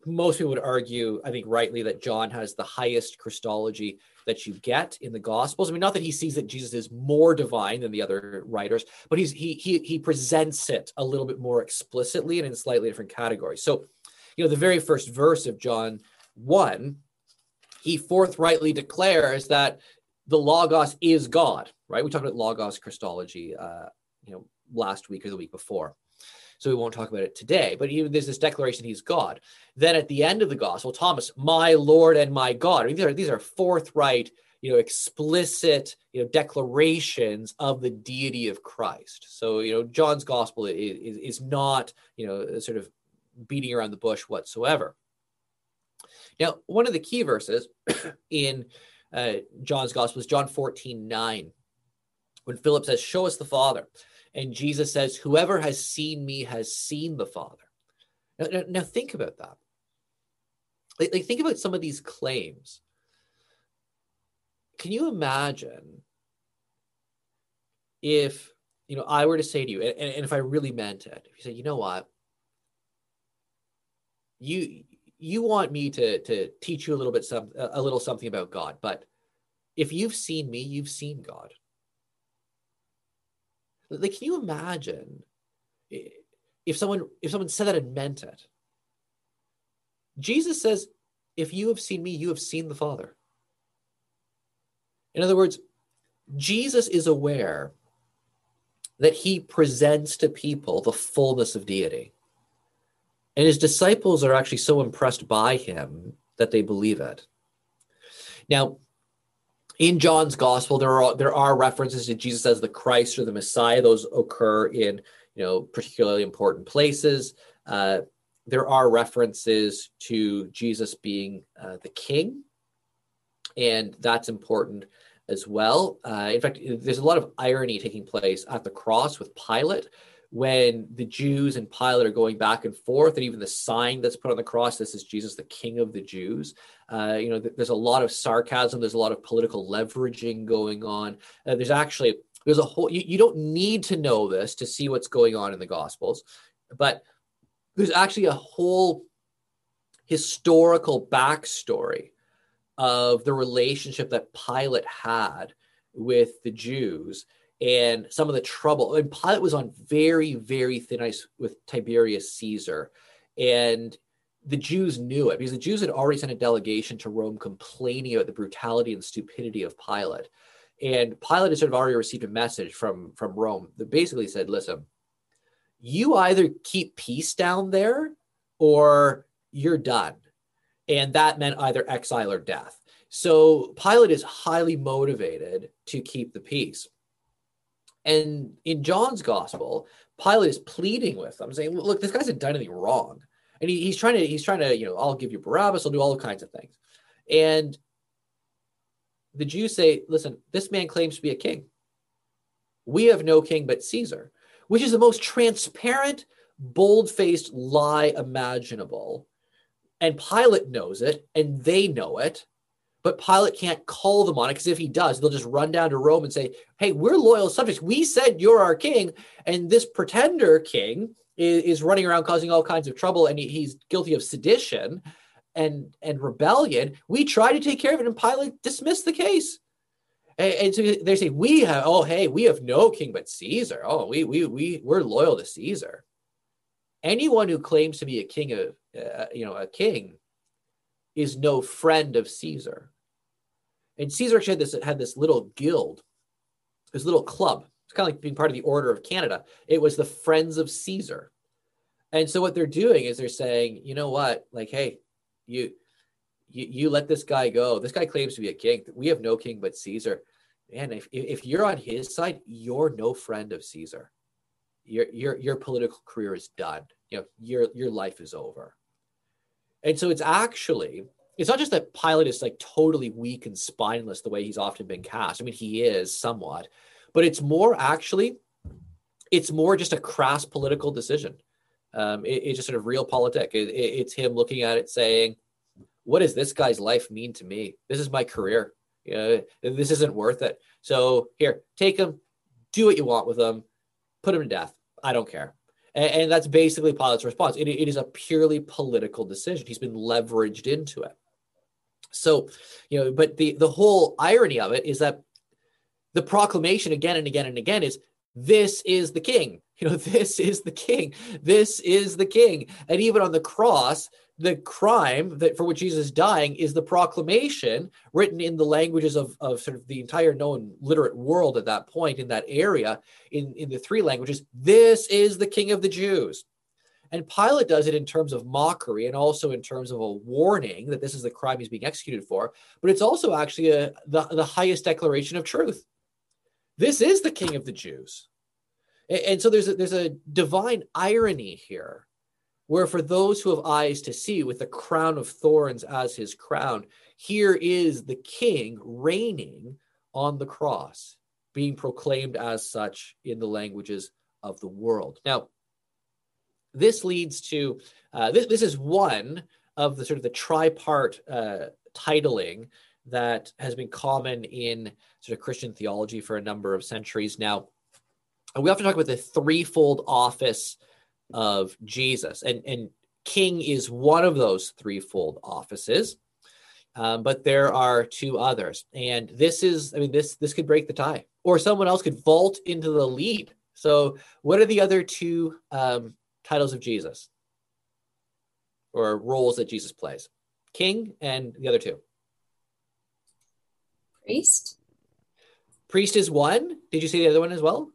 Most people would argue, I think rightly, that John has the highest Christology that you get in the Gospels. I mean, not that he sees that Jesus is more divine than the other writers, but he presents it a little bit more explicitly and in slightly different categories. So, you know, the very first verse of John 1, he forthrightly declares that the Logos is God, right? We talked about Logos Christology, last week or the week before. So we won't talk about it today, but there's this declaration he's God. Then at the end of the gospel, Thomas, my Lord and my God. These are forthright, explicit, declarations of the deity of Christ. So, John's gospel is not, sort of beating around the bush whatsoever. Now, one of the key verses in John's gospel is John 14:9, when Philip says, show us the Father. And Jesus says, whoever has seen me has seen the Father. Now think about that. Like think about some of these claims. Can you imagine if, I were to say to you, and if I really meant it, if you said, you know what, you want me to teach you a little something about God, but if you've seen me, you've seen God. Like, can you imagine if someone said that and meant it? Jesus says, if you have seen me, you have seen the Father. In other words, Jesus is aware that he presents to people the fullness of deity. And his disciples are actually so impressed by him that they believe it. Now, in John's gospel, there are references to Jesus as the Christ or the Messiah. Those occur in, particularly important places. There are references to Jesus being the King, and that's important as well. In fact, there's a lot of irony taking place at the cross with Pilate, when the Jews and Pilate are going back and forth, and even the sign that's put on the cross, this is Jesus, the King of the Jews. There's a lot of sarcasm. There's a lot of political leveraging going on. There's a whole, you don't need to know this to see what's going on in the Gospels, but there's actually a whole historical backstory of the relationship that Pilate had with the Jews and some of the trouble. And Pilate was on very, very thin ice with Tiberius Caesar. And the Jews knew it because the Jews had already sent a delegation to Rome complaining about the brutality and stupidity of Pilate. And Pilate had sort of already received a message from Rome that basically said, listen, you either keep peace down there or you're done. And that meant either exile or death. So Pilate is highly motivated to keep the peace. And in John's gospel, Pilate is pleading with them, saying, look, this guy hasn't done anything wrong. And he's trying to, I'll give you Barabbas, I'll do all kinds of things. And the Jews say, listen, this man claims to be a king. We have no king but Caesar, which is the most transparent, bold-faced lie imaginable. And Pilate knows it, and they know it. But Pilate can't call them on it, because if he does, they'll just run down to Rome and say, hey, we're loyal subjects. We said you're our king, and this pretender king is running around causing all kinds of trouble, and he's guilty of sedition and rebellion. We tried to take care of it, and Pilate dismissed the case. And so they say, we have no king but Caesar. Oh, we're loyal to Caesar. Anyone who claims to be a king is no friend of Caesar. And Caesar actually had this little guild, this little club. It's kind of like being part of the Order of Canada. It was the Friends of Caesar. And so what they're doing is they're saying, you know what? Like, hey, you let this guy go. This guy claims to be a king. We have no king but Caesar. Man, if you're on his side, you're no friend of Caesar. Your political career is done. Your life is over. And so it's not just that Pilate is like totally weak and spineless the way he's often been cast. I mean, he is somewhat, but it's more just a crass political decision. It's just sort of realpolitik. It's him looking at it saying, what does this guy's life mean to me? This is my career. This isn't worth it. So here, take him, do what you want with him, put him to death. I don't care. And that's basically Pilate's response. It is a purely political decision. He's been leveraged into it. So, but the whole irony of it is that the proclamation again and again and again is, this is the king. This is the king. This is the king. And even on the cross, the crime that for which Jesus is dying is the proclamation written in the languages of sort of the entire known literate world at that point in that area, in the three languages, this is the King of the Jews. And Pilate does it in terms of mockery and also in terms of a warning that this is the crime he's being executed for, but it's also actually the highest declaration of truth. This is the King of the Jews. And so there's a divine irony here, where for those who have eyes to see, with the crown of thorns as his crown, here is the King reigning on the cross, being proclaimed as such in the languages of the world. Now, this leads to, this is one of the sort of the tripart titling that has been common in sort of Christian theology for a number of centuries now. And we often talk about the threefold office of Jesus, and King is one of those threefold offices, but there are two others, and this is, I mean, this could break the tie, or someone else could vault into the lead. So what are the other two titles of Jesus, or roles that Jesus plays? King and the other two? Priest is one. Did you say the other one as well?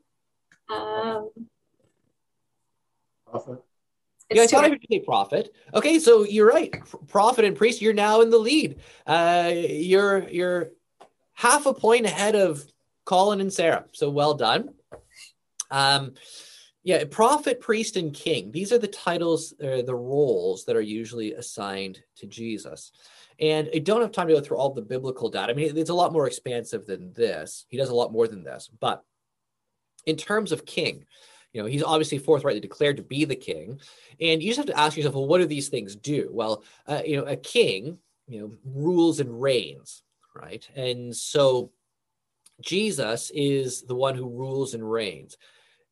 Yeah, I thought I would say prophet. Okay, so you're right. Prophet and priest, you're now in the lead. You're half a point ahead of Colin and Sarah. So well done. Yeah, prophet, priest, and king. These are the titles, the roles that are usually assigned to Jesus. And I don't have time to go through all the biblical data. I mean, it's a lot more expansive than this. He does a lot more than this. But in terms of king, you know, he's obviously forthrightly declared to be the king. And you just have to ask yourself, well, what do these things do? Well, you know, a king, you know, rules and reigns, right? And so Jesus is the one who rules and reigns.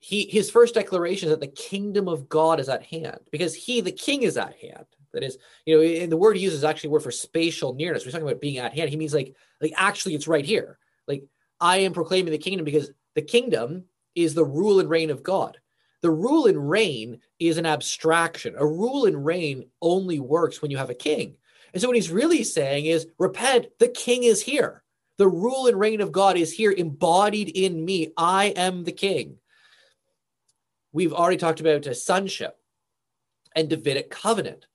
His first declaration is that the kingdom of God is at hand, because he, the king, is at hand. That is, you know, and the word he uses is actually a word for spatial nearness. We're talking about being at hand. He means like actually it's right here. Like, I am proclaiming the kingdom because the kingdom is the rule and reign of God. The rule and reign is an abstraction. A rule and reign only works when you have a king. And so what he's really saying is, repent, the king is here. The rule and reign of God is here, embodied in me. I am the king. We've already talked about sonship and Davidic covenant.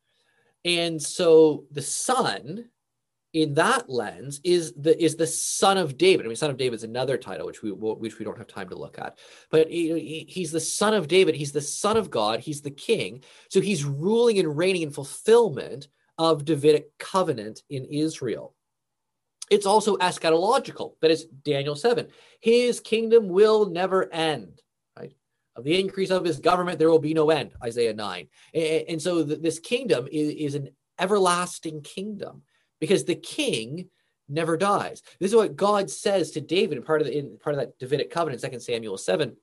And so the son, in that lens, is the son of David. I mean, son of David is another title, which we don't have time to look at. But he's the son of David. He's the son of God. He's the king. So he's ruling and reigning in fulfillment of Davidic covenant in Israel. It's also eschatological. That is Daniel 7. His kingdom will never end. Of the increase of his government, there will be no end, Isaiah 9. And so this kingdom is an everlasting kingdom, because the king never dies. This is what God says to David in part of that Davidic covenant, 2 Samuel 7.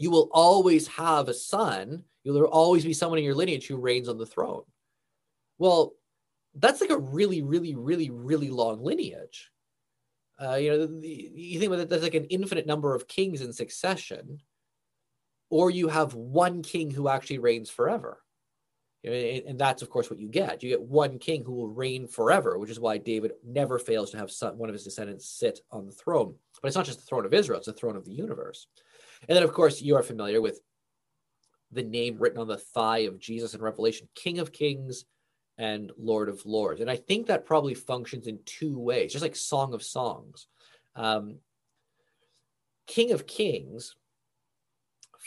You will always have a son. You'll always be someone in your lineage who reigns on the throne. Well, that's like a really, really, really, really long lineage. You know, you think about that, that's like an infinite number of kings in succession. Or you have one king who actually reigns forever. And that's, of course, what you get. You get one king who will reign forever, which is why David never fails to have one of his descendants sit on the throne. But it's not just the throne of Israel, it's the throne of the universe. And then, of course, you are familiar with the name written on the thigh of Jesus in Revelation, King of Kings and Lord of Lords. And I think that probably functions in two ways, just like Song of Songs. King of Kings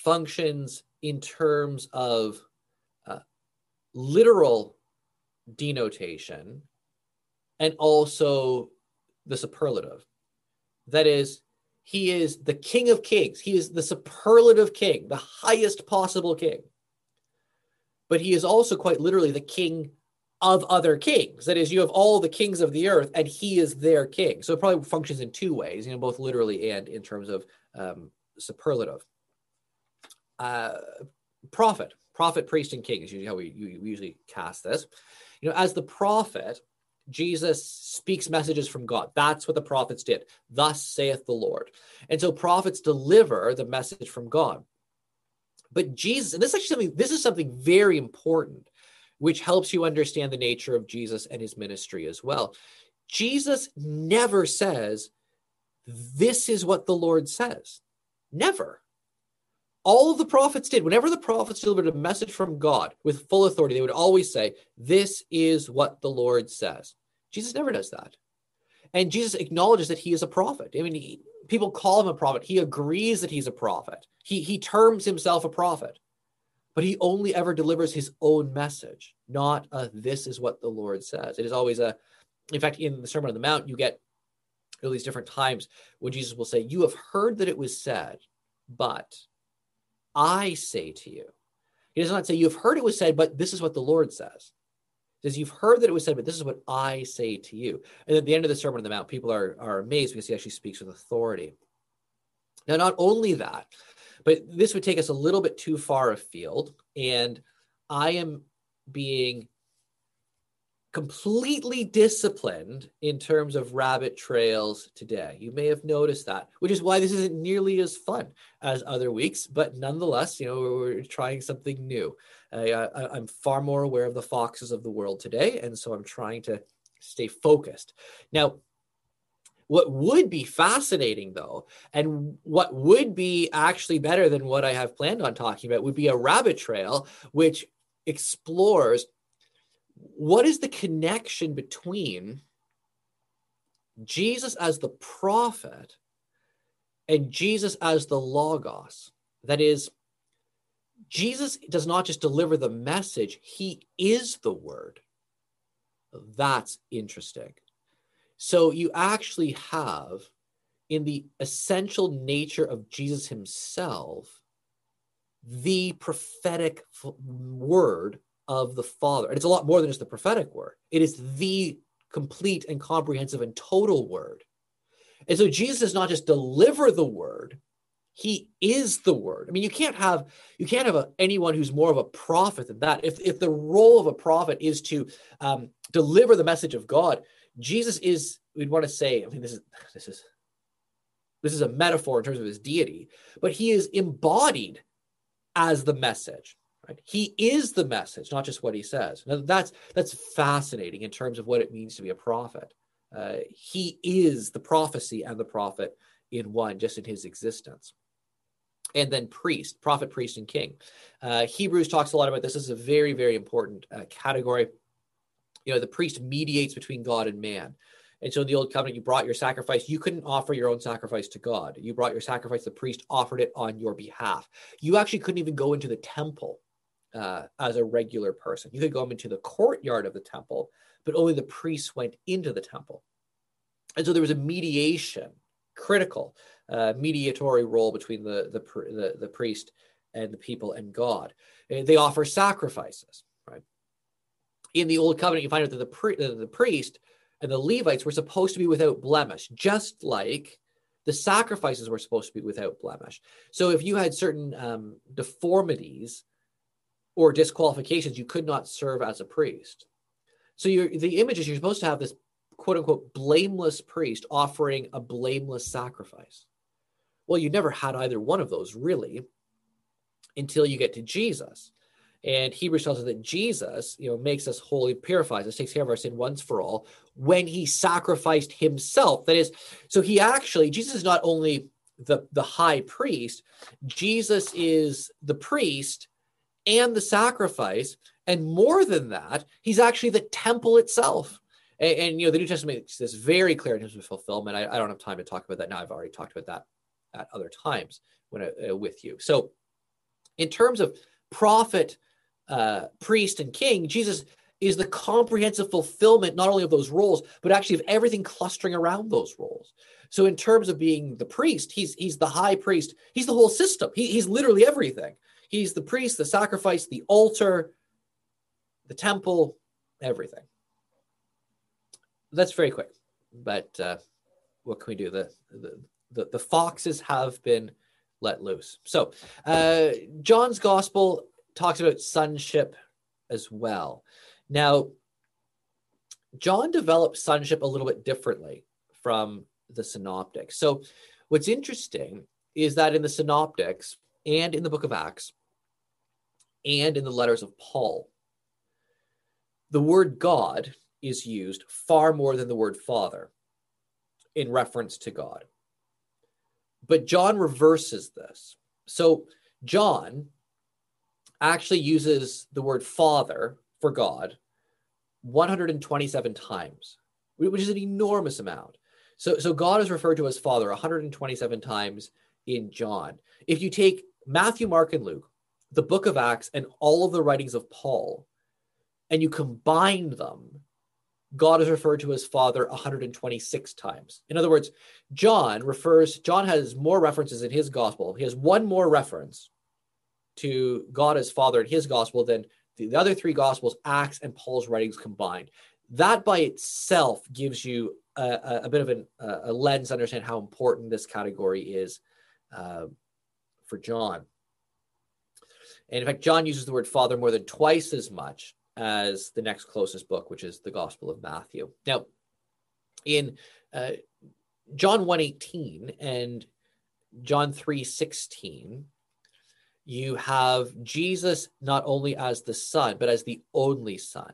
functions in terms of literal denotation and also the superlative. That is, he is the King of Kings. He is the superlative king, the highest possible king. But he is also quite literally the king of other kings. That is, you have all the kings of the earth and he is their king. So it probably functions in two ways, you know, both literally and in terms of superlative. Prophet, priest, and king is usually how we usually cast this. You know, as the prophet, Jesus speaks messages from God. That's what the prophets did. Thus saith the Lord. And so prophets deliver the message from God. But Jesus, and this is something very important. which helps you understand the nature of Jesus and his ministry as well. Jesus never says, this is what the Lord says. Never. All of the prophets did. Whenever the prophets delivered a message from God with full authority, they would always say, this is what the Lord says. Jesus never does that. And Jesus acknowledges that he is a prophet. I mean, people call him a prophet. He agrees that he's a prophet. He terms himself a prophet. But he only ever delivers his own message, not a this is what the Lord says. It is always a, in fact, in the Sermon on the Mount, you get all these different times when Jesus will say, you have heard that it was said, but I say to you. He does not say, you have heard it was said, but this is what the Lord says. He says, you've heard that it was said, but this is what I say to you. And at the end of the Sermon on the Mount, people are amazed because he actually speaks with authority. Now, not only that, but this would take us a little bit too far afield, and I am being completely disciplined in terms of rabbit trails today. You may have noticed that, which is why this isn't nearly as fun as other weeks, but nonetheless, you know, we're trying something new. I'm far more aware of the foxes of the world today, and so I'm trying to stay focused. Now, what would be fascinating, though, and what would be actually better than what I have planned on talking about would be a rabbit trail, which explores what is the connection between Jesus as the prophet and Jesus as the Logos. That is, Jesus does not just deliver the message, he is the word. That's interesting. So you actually have, in the essential nature of Jesus himself, the prophetic word of the Father. And it's a lot more than just the prophetic word. It is the complete and comprehensive and total word. And so Jesus does not just deliver the word, he is the word. I mean, you can't have anyone who's more of a prophet than that. If the role of a prophet is to deliver the message of God, Jesus is, we'd want to say, I mean, this is a metaphor in terms of his deity, but he is embodied as the message, right? He is the message, not just what he says. Now that's fascinating in terms of what it means to be a prophet. He is the prophecy and the prophet in one, just in his existence. And then priest, prophet, priest, and king. Hebrews talks a lot about this. This is a very, very important category. You know, the priest mediates between God and man. And so in the Old Covenant, you brought your sacrifice. You couldn't offer your own sacrifice to God. You brought your sacrifice. The priest offered it on your behalf. You actually couldn't even go into the temple as a regular person. You could go into the courtyard of the temple, but only the priests went into the temple. And so there was a mediation, critical mediatory role between the priest and the people and God. And they offer sacrifices. In the Old Covenant, you find out that the priest and the Levites were supposed to be without blemish, just like the sacrifices were supposed to be without blemish. So if you had certain deformities or disqualifications, you could not serve as a priest. So the image is you're supposed to have this quote-unquote blameless priest offering a blameless sacrifice. Well, you never had either one of those, really, until you get to Jesus. And Hebrews tells us that Jesus, you know, makes us holy, purifies us, takes care of our sin once for all when he sacrificed himself. That is, so he actually, Jesus is not only the high priest, Jesus is the priest and the sacrifice. And more than that, he's actually the temple itself. And you know, the New Testament makes this very clear in terms of fulfillment. I don't have time to talk about that now. I've already talked about that at other times with you. So in terms of prophet, priest, and king, Jesus is the comprehensive fulfillment not only of those roles, but actually of everything clustering around those roles. So in terms of being the priest, he's the high priest. He's the whole system. He's literally everything. He's the priest, the sacrifice, the altar, the temple, everything. That's very quick, but what can we do? The foxes have been let loose. So John's gospel talks about sonship as well. Now, John developed sonship a little bit differently from the synoptics. So what's interesting is that in the synoptics and in the book of Acts and in the letters of Paul, the word God is used far more than the word Father in reference to God. But John reverses this. So John actually uses the word Father for God 127 times, which is an enormous amount. So God is referred to as Father 127 times in John. If you take Matthew, Mark, and Luke, the book of Acts, and all of the writings of Paul, and you combine them, God is referred to as Father 126 times. In other words, John has more references in his gospel. He has one more reference to God as Father in his gospel than the other three gospels, Acts and Paul's writings combined. That by itself gives you a bit of a lens to understand how important this category is for John. And in fact, John uses the word Father more than twice as much as the next closest book, which is the Gospel of Matthew. Now, in John 1:18 and John 3:16, you have Jesus not only as the Son, but as the only Son,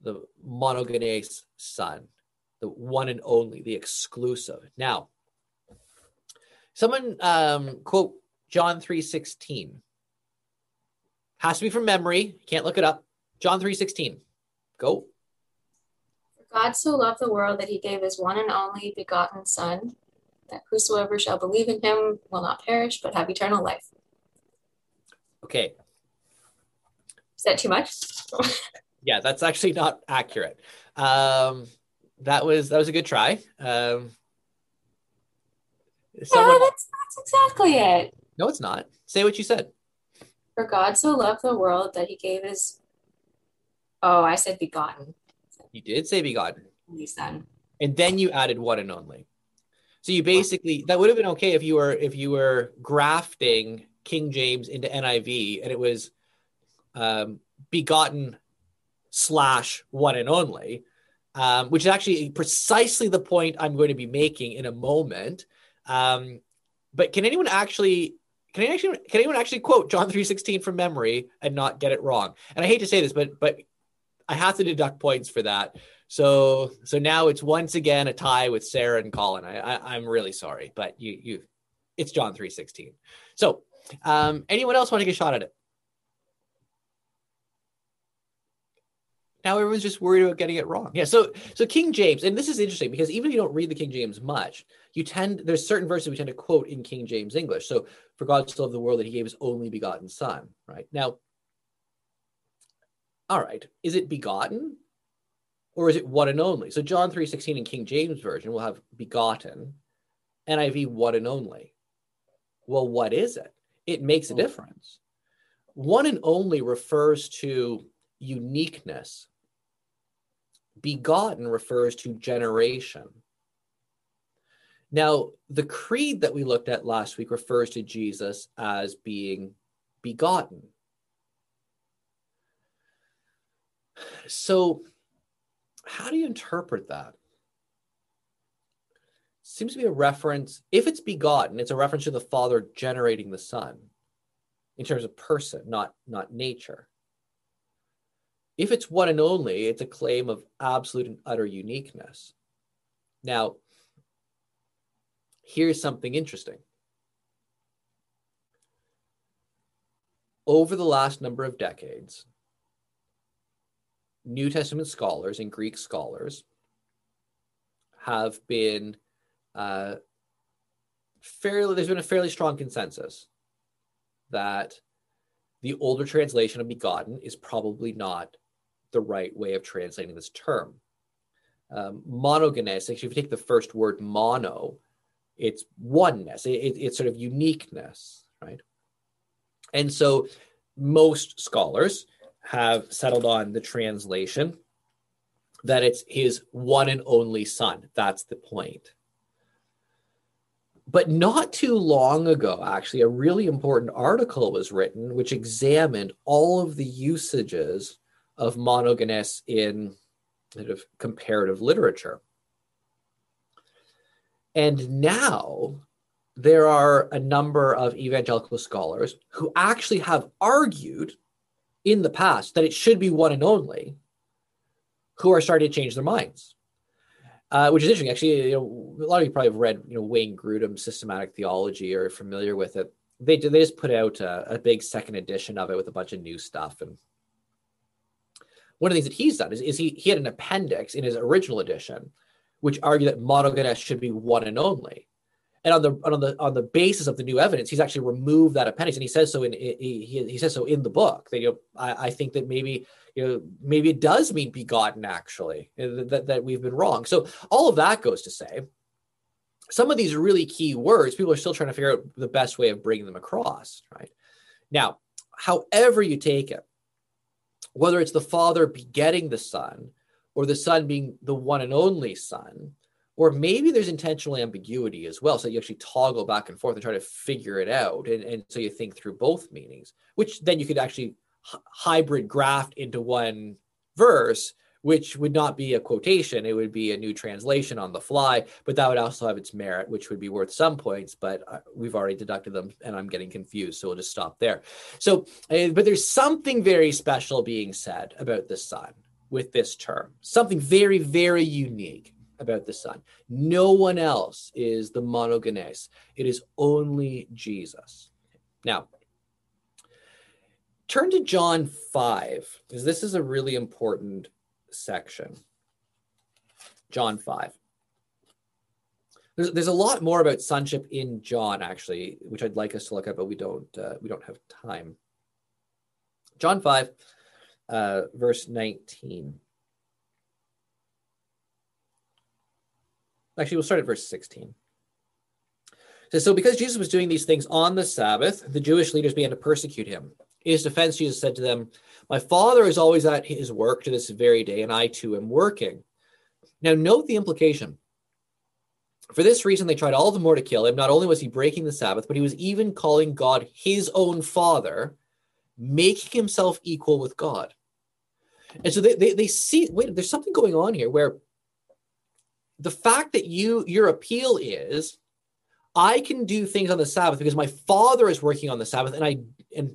the monogenes Son, the one and only, the exclusive. Now, someone quote John 3:16. Has to be from memory. Can't look it up. John 3:16. Go. For God so loved the world that he gave his one and only begotten Son, that whosoever shall believe in him will not perish, but have eternal life. Okay. Is that too much? Yeah, that's actually not accurate. That was a good try. Someone... No, that's exactly it. No, it's not. Say what you said. For God so loved the world that he gave his... Oh, I said begotten. You did say begotten. Only Son. And then you added one and only. So you basically... That would have been okay if you were grafting King James into NIV and it was begotten / one and only, which is actually precisely the point I'm going to be making in a moment. But can anyone actually... Can anyone actually quote John 3:16 from memory and not get it wrong? And I hate to say this, but I have to deduct points for that. So now it's once again a tie with Sarah and Colin. I'm really sorry, but you it's John 3:16. So anyone else want to take a shot at it? Now everyone's just worried about getting it wrong. Yeah. So King James, and this is interesting because even if you don't read the King James much, there's certain verses we tend to quote in King James English. So for God so loved the world that he gave his only begotten Son, right? Now, all right, is it begotten or is it one and only? So John 3:16 in King James Version will have begotten, NIV one and only. Well, what is it? It makes a difference. One and only refers to uniqueness. Begotten refers to generation. Now, the creed that we looked at last week refers to Jesus as being begotten. So, how do you interpret that? Seems to be a reference, if it's begotten, it's a reference to the Father generating the Son in terms of person, not nature. If it's one and only, it's a claim of absolute and utter uniqueness. Now, here's something interesting. Over the last number of decades, New Testament scholars and Greek scholars have been there's been a fairly strong consensus that the older translation of begotten is probably not the right way of translating this term. Monogenes, actually, if you take the first word mono, it's oneness. It's sort of uniqueness, right? And so most scholars have settled on the translation that it's his one and only Son. That's the point. But not too long ago, actually, a really important article was written which examined all of the usages of monogenes in sort of comparative literature. And now there are a number of evangelical scholars who actually have argued in the past that it should be one and only who are starting to change their minds, which is interesting. Actually, a lot of you probably have read, Wayne Grudem's Systematic Theology or are familiar with it. They just put out a big second edition of it with a bunch of new stuff. And one of the things that he's done is he had an appendix in his original edition, which argued that monogenes should be one and only. And on the basis of the new evidence, he's actually removed that appendix, and he says so in the book that I think that maybe it does mean begotten actually, that we've been wrong. So all of that goes to say, some of these really key words people are still trying to figure out the best way of bringing them across. Right now, however you take it, whether it's the Father begetting the Son, or the Son being the one and only Son. Or maybe there's intentional ambiguity as well, so you actually toggle back and forth and try to figure it out, and so you think through both meanings, which then you could actually hybrid graft into one verse, which would not be a quotation. It would be a new translation on the fly, but that would also have its merit, which would be worth some points, but we've already deducted them, and I'm getting confused, so we'll just stop there. So, but there's something very special being said about the Son with this term, something very, very unique about the Son. No one else is the monogenes. It is only Jesus. Now, turn to John 5, because this is a really important section. John 5. There's a lot more about sonship in John, actually, which I'd like us to look at, but we don't have time. John 5, verse 19. Actually, we'll start at verse 16. It says, so because Jesus was doing these things on the Sabbath, the Jewish leaders began to persecute him. In his defense, Jesus said to them, my Father is always at his work to this very day, and I too am working. Now, note the implication. For this reason, they tried all the more to kill him. Not only was he breaking the Sabbath, but he was even calling God his own Father, making himself equal with God. And so they see, wait, there's something going on here where the fact that your appeal is, I can do things on the Sabbath because my Father is working on the Sabbath,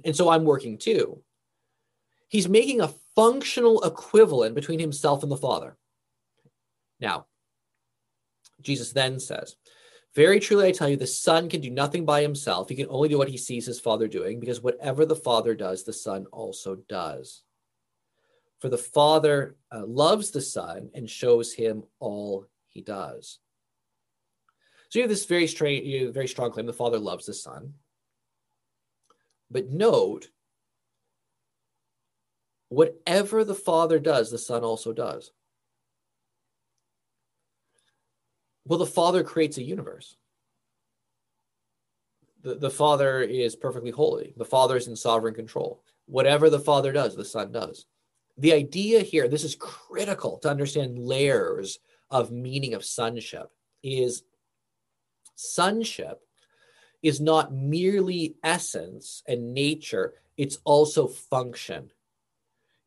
and so I'm working too. He's making a functional equivalent between himself and the Father. Now, Jesus then says, very truly I tell you, the Son can do nothing by himself. He can only do what he sees his Father doing, because whatever the Father does, the Son also does. For the Father loves the Son and shows him all he does. So you have this very strong claim. The Father loves the Son. But note, whatever the Father does, the Son also does. Well, the Father creates a universe. The Father is perfectly holy. The Father is in sovereign control. Whatever the Father does, the Son does. The idea here, this is critical to understand layers of meaning of sonship, is sonship is not merely essence and nature, it's also function.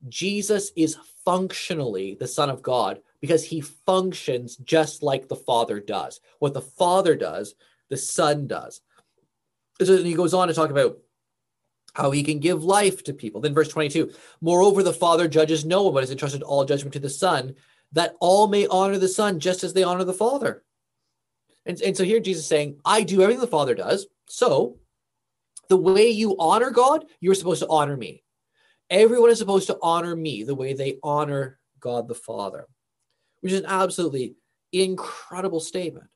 Jesus is functionally the Son of God because he functions just like the Father does. What the Father does, the Son does. So he goes on to talk about how he can give life to people. Then verse 22, moreover, the Father judges no one, but has entrusted all judgment to the Son, that all may honor the Son just as they honor the Father. And so here Jesus is saying, I do everything the Father does. So the way you honor God, you're supposed to honor me. Everyone is supposed to honor me the way they honor God the Father, which is an absolutely incredible statement.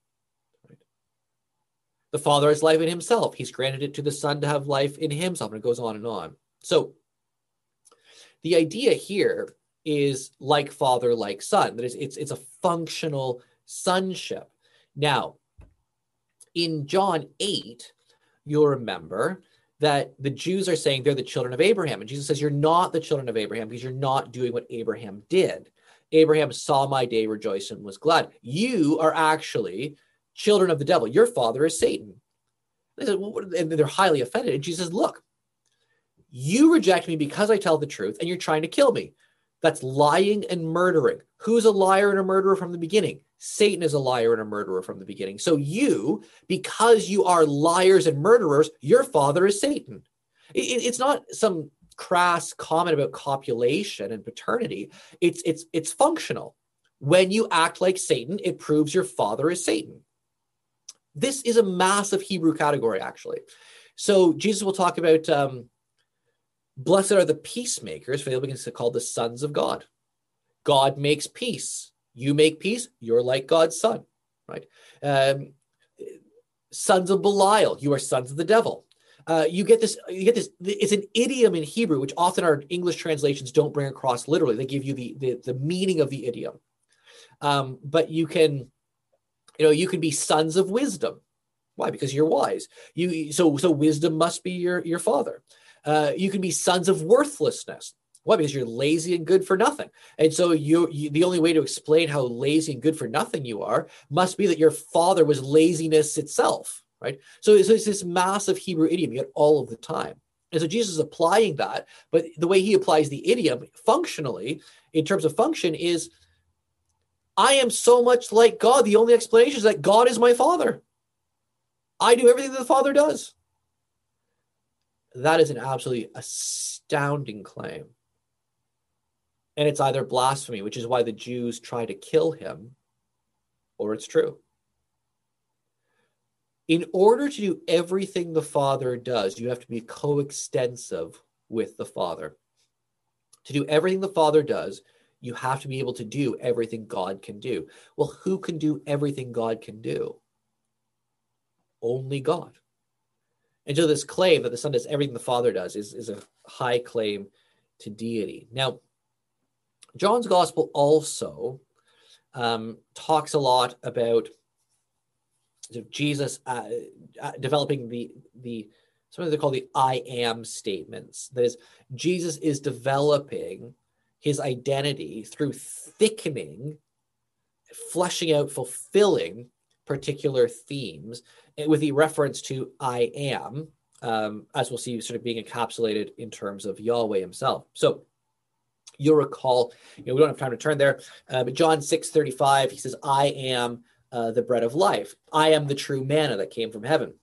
The Father has life in himself. He's granted it to the Son to have life in himself. And it goes on and on. So the idea here is like Father, like Son. That is, it's a functional sonship. Now, in John 8, you'll remember that the Jews are saying they're the children of Abraham. And Jesus says, you're not the children of Abraham because you're not doing what Abraham did. Abraham saw my day, rejoiced, and was glad. You are actually children of the devil. Your father is Satan. They said, well, and they're highly offended. And Jesus says, look, you reject me because I tell the truth, and you're trying to kill me. That's lying and murdering. Who's a liar and a murderer from the beginning? Satan is a liar and a murderer from the beginning. So you, because you are liars and murderers, your father is Satan. It's not some crass comment about copulation and paternity, it's functional. When you act like Satan, it proves your father is Satan. This is a massive Hebrew category, actually. So Jesus will talk about, blessed are the peacemakers, for they'll be called the sons of God. God makes peace. You make peace, you're like God's son, right? Sons of Belial, you are sons of the devil. You get this, it's an idiom in Hebrew, which often our English translations don't bring across literally. They give you the meaning of the idiom. But you can be sons of wisdom. Why? Because you're wise. So wisdom must be your father. You can be sons of worthlessness. Why? Because you're lazy and good for nothing. And so you the only way to explain how lazy and good for nothing you are must be that your father was laziness itself, right? So it's this massive Hebrew idiom you get all of the time. And so Jesus is applying that, but the way he applies the idiom functionally, in terms of function, is I am so much like God. The only explanation is that God is my father. I do everything that the father does. That is an absolutely astounding claim. And it's either blasphemy, which is why the Jews try to kill him, or it's true. In order to do everything the Father does, you have to be coextensive with the Father. To do everything the Father does, you have to be able to do everything God can do. Well, who can do everything God can do? Only God. And so this claim that the Son does everything the Father does is a high claim to deity. Now, John's Gospel also talks a lot about Jesus developing the something they call the I am statements. That is, Jesus is developing his identity through thickening, fleshing out, fulfilling particular themes with the reference to I am, as we'll see sort of being encapsulated in terms of Yahweh himself. So you'll recall, we don't have time to turn there, but John 6:35, he says, I am the bread of life. I am the true manna that came from heaven.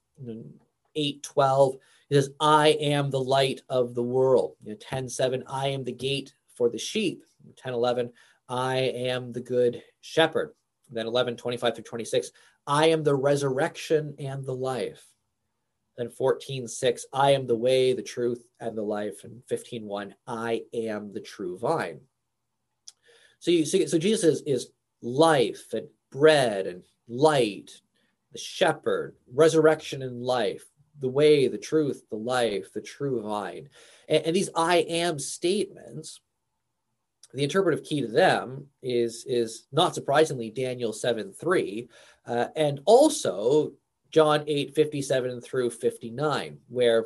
8:12, he says, I am the light of the world. 10:7, I am the gate for the sheep. 10:11, I am the good shepherd. Then 11:25-26, I am the resurrection and the life. Then 14:6, I am the way, the truth, and the life. And 15:1, I am the true vine. So you see, so Jesus is life and bread and light, the shepherd, resurrection and life, the way, the truth, the life, the true vine. And these I am statements, the interpretive key to them is not surprisingly Daniel 7:3, and also John 8:57-59, where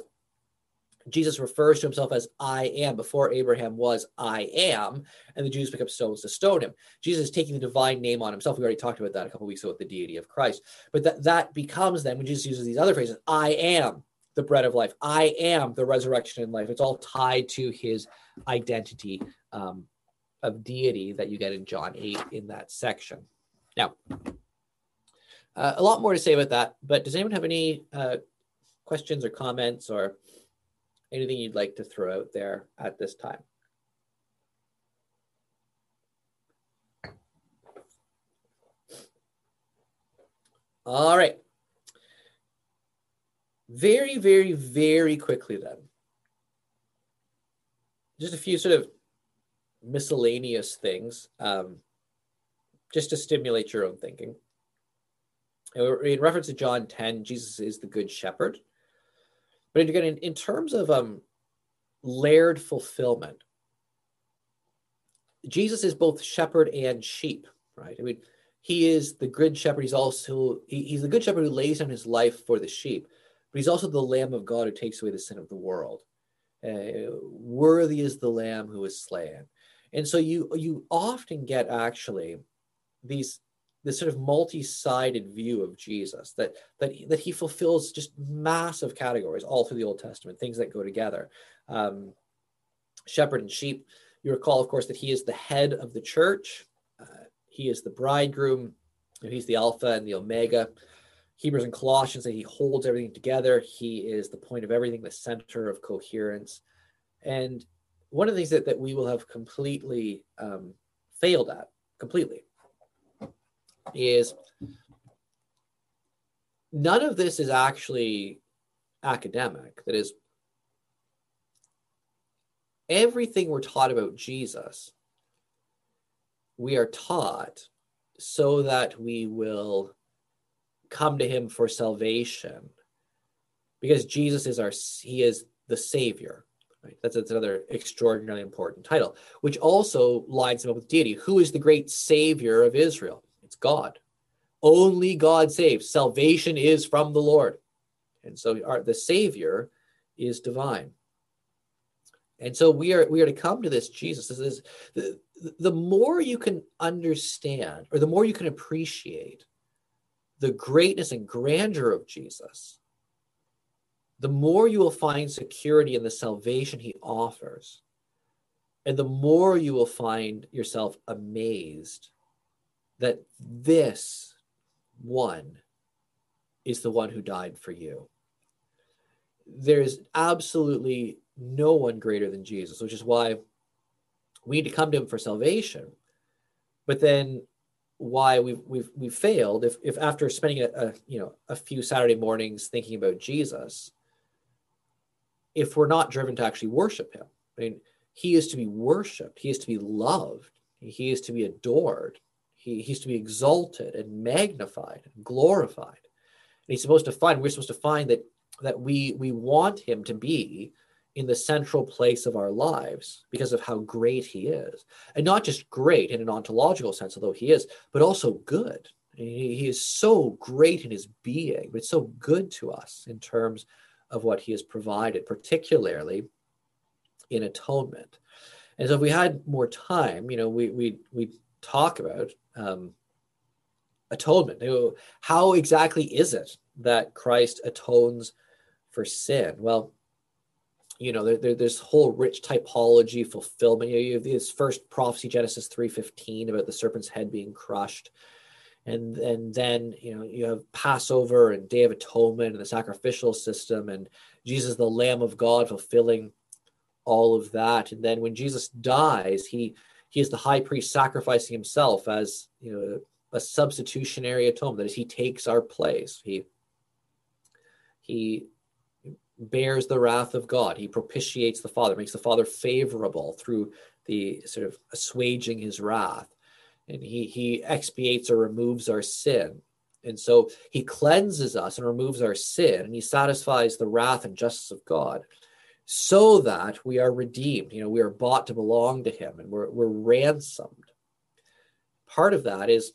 Jesus refers to himself as I am. Before Abraham was, I am. And the Jews pick up stones to stone him. Jesus is taking the divine name on himself. We already talked about that a couple weeks ago with the deity of Christ. But that becomes then, when Jesus uses these other phrases, I am the bread of life. I am the resurrection and life. It's all tied to his identity of deity that you get in John 8 in that section. Now, a lot more to say about that, but does anyone have any questions or comments or anything you'd like to throw out there at this time? All right. Very, very, very quickly then. Just a few sort of miscellaneous things, just to stimulate your own thinking. In reference to John 10, Jesus is the good shepherd. But again, in terms of layered fulfillment, Jesus is both shepherd and sheep, right? I mean, he is the good shepherd. He's also, he's the good shepherd who lays down his life for the sheep, but he's also the Lamb of God who takes away the sin of the world. Worthy is the Lamb who is slain. And so you often get actually this sort of multi-sided view of Jesus, that he fulfills just massive categories all through the Old Testament, things that go together. Shepherd and sheep, you recall, of course, that he is the head of the church. He is the bridegroom. He's the Alpha and the Omega. Hebrews and Colossians say he holds everything together. He is the point of everything, the center of coherence. And one of the things that we will have completely failed at, completely, is none of this is actually academic. That is, everything we're taught about Jesus, we are taught so that we will come to him for salvation, because Jesus is he is the Savior. Right? That's another extraordinarily important title, which also lines him up with deity. Who is the great Savior of Israel? It's God. Only God saves. Salvation is from the Lord. And so the Savior is divine. And so we are to come to this Jesus. This is the more you can understand, or the more you can appreciate the greatness and grandeur of Jesus, the more you will find security in the salvation he offers, and the more you will find yourself amazed that this one is the one who died for you. There is absolutely no one greater than Jesus, which is why we need to come to him for salvation. But then why we've failed if after spending a few Saturday mornings thinking about Jesus, if we're not driven to actually worship him. I mean, he is to be worshiped. He is to be loved. He is to be adored. He's to be exalted and magnified and glorified. And we're supposed to find that we want him to be in the central place of our lives because of how great he is. And not just great in an ontological sense, although he is, but also good. He is so great in his being, but so good to us in terms of what he has provided, particularly in atonement. And so if we had more time, we'd talk about atonement. How exactly is it that Christ atones for sin? Well, there's whole rich typology fulfillment. You have this first prophecy, Genesis 3:15, about the serpent's head being crushed. And then, you have Passover and Day of Atonement and the sacrificial system, and Jesus, the Lamb of God, fulfilling all of that. And then when Jesus dies, he is the high priest sacrificing himself as, a substitutionary atonement. That is, he takes our place. He bears the wrath of God. He propitiates the Father, makes the Father favorable through the sort of assuaging his wrath. And he expiates or removes our sin. And so he cleanses us and removes our sin, and he satisfies the wrath and justice of God so that we are redeemed. We are bought to belong to him, and we're ransomed. Part of that is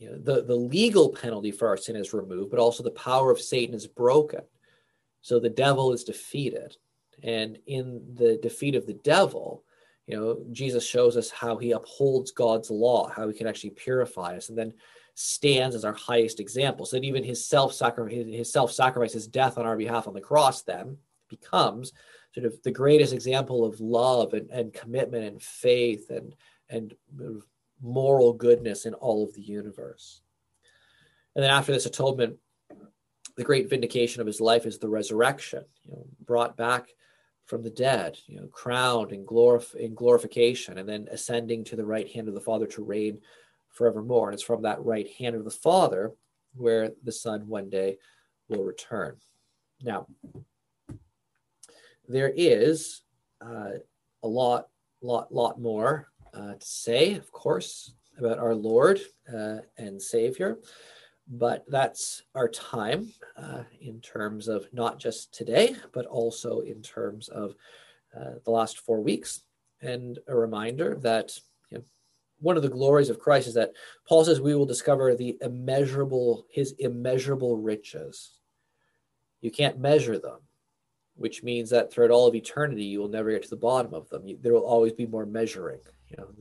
the legal penalty for our sin is removed, but also the power of Satan is broken. So the devil is defeated. And in the defeat of the devil, Jesus shows us how he upholds God's law, how he can actually purify us, and then stands as our highest example. So that even his self-sacrifice, his death on our behalf on the cross then becomes sort of the greatest example of love and commitment and faith and moral goodness in all of the universe. And then after this atonement, the great vindication of his life is the resurrection, brought back from the dead, crowned in glorification, and then ascending to the right hand of the Father to reign forevermore. And it's from that right hand of the Father where the Son one day will return. Now, there is a lot more to say, of course, about our Lord and Savior. But that's our time in terms of not just today, but also in terms of the last 4 weeks. And a reminder that one of the glories of Christ is that Paul says we will discover his immeasurable riches. You can't measure them, which means that throughout all of eternity, you will never get to the bottom of them. There will always be more measuring.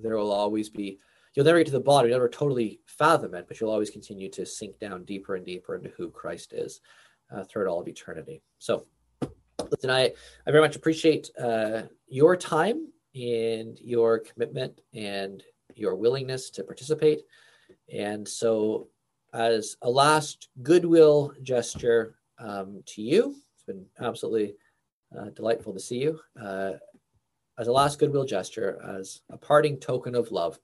There will always be. You'll never get to the bottom, you'll never totally fathom it, but you'll always continue to sink down deeper and deeper into who Christ is throughout all of eternity. So, listen, I very much appreciate your time and your commitment and your willingness to participate. And so, as a last goodwill gesture to you, it's been absolutely Delightful to see you. As a last goodwill gesture, as a parting token of love,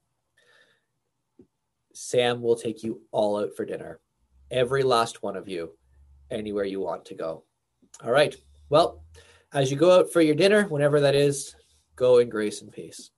Sam will take you all out for dinner, every last one of you, anywhere you want to go. All right. Well, as you go out for your dinner, whenever that is, go in grace and peace.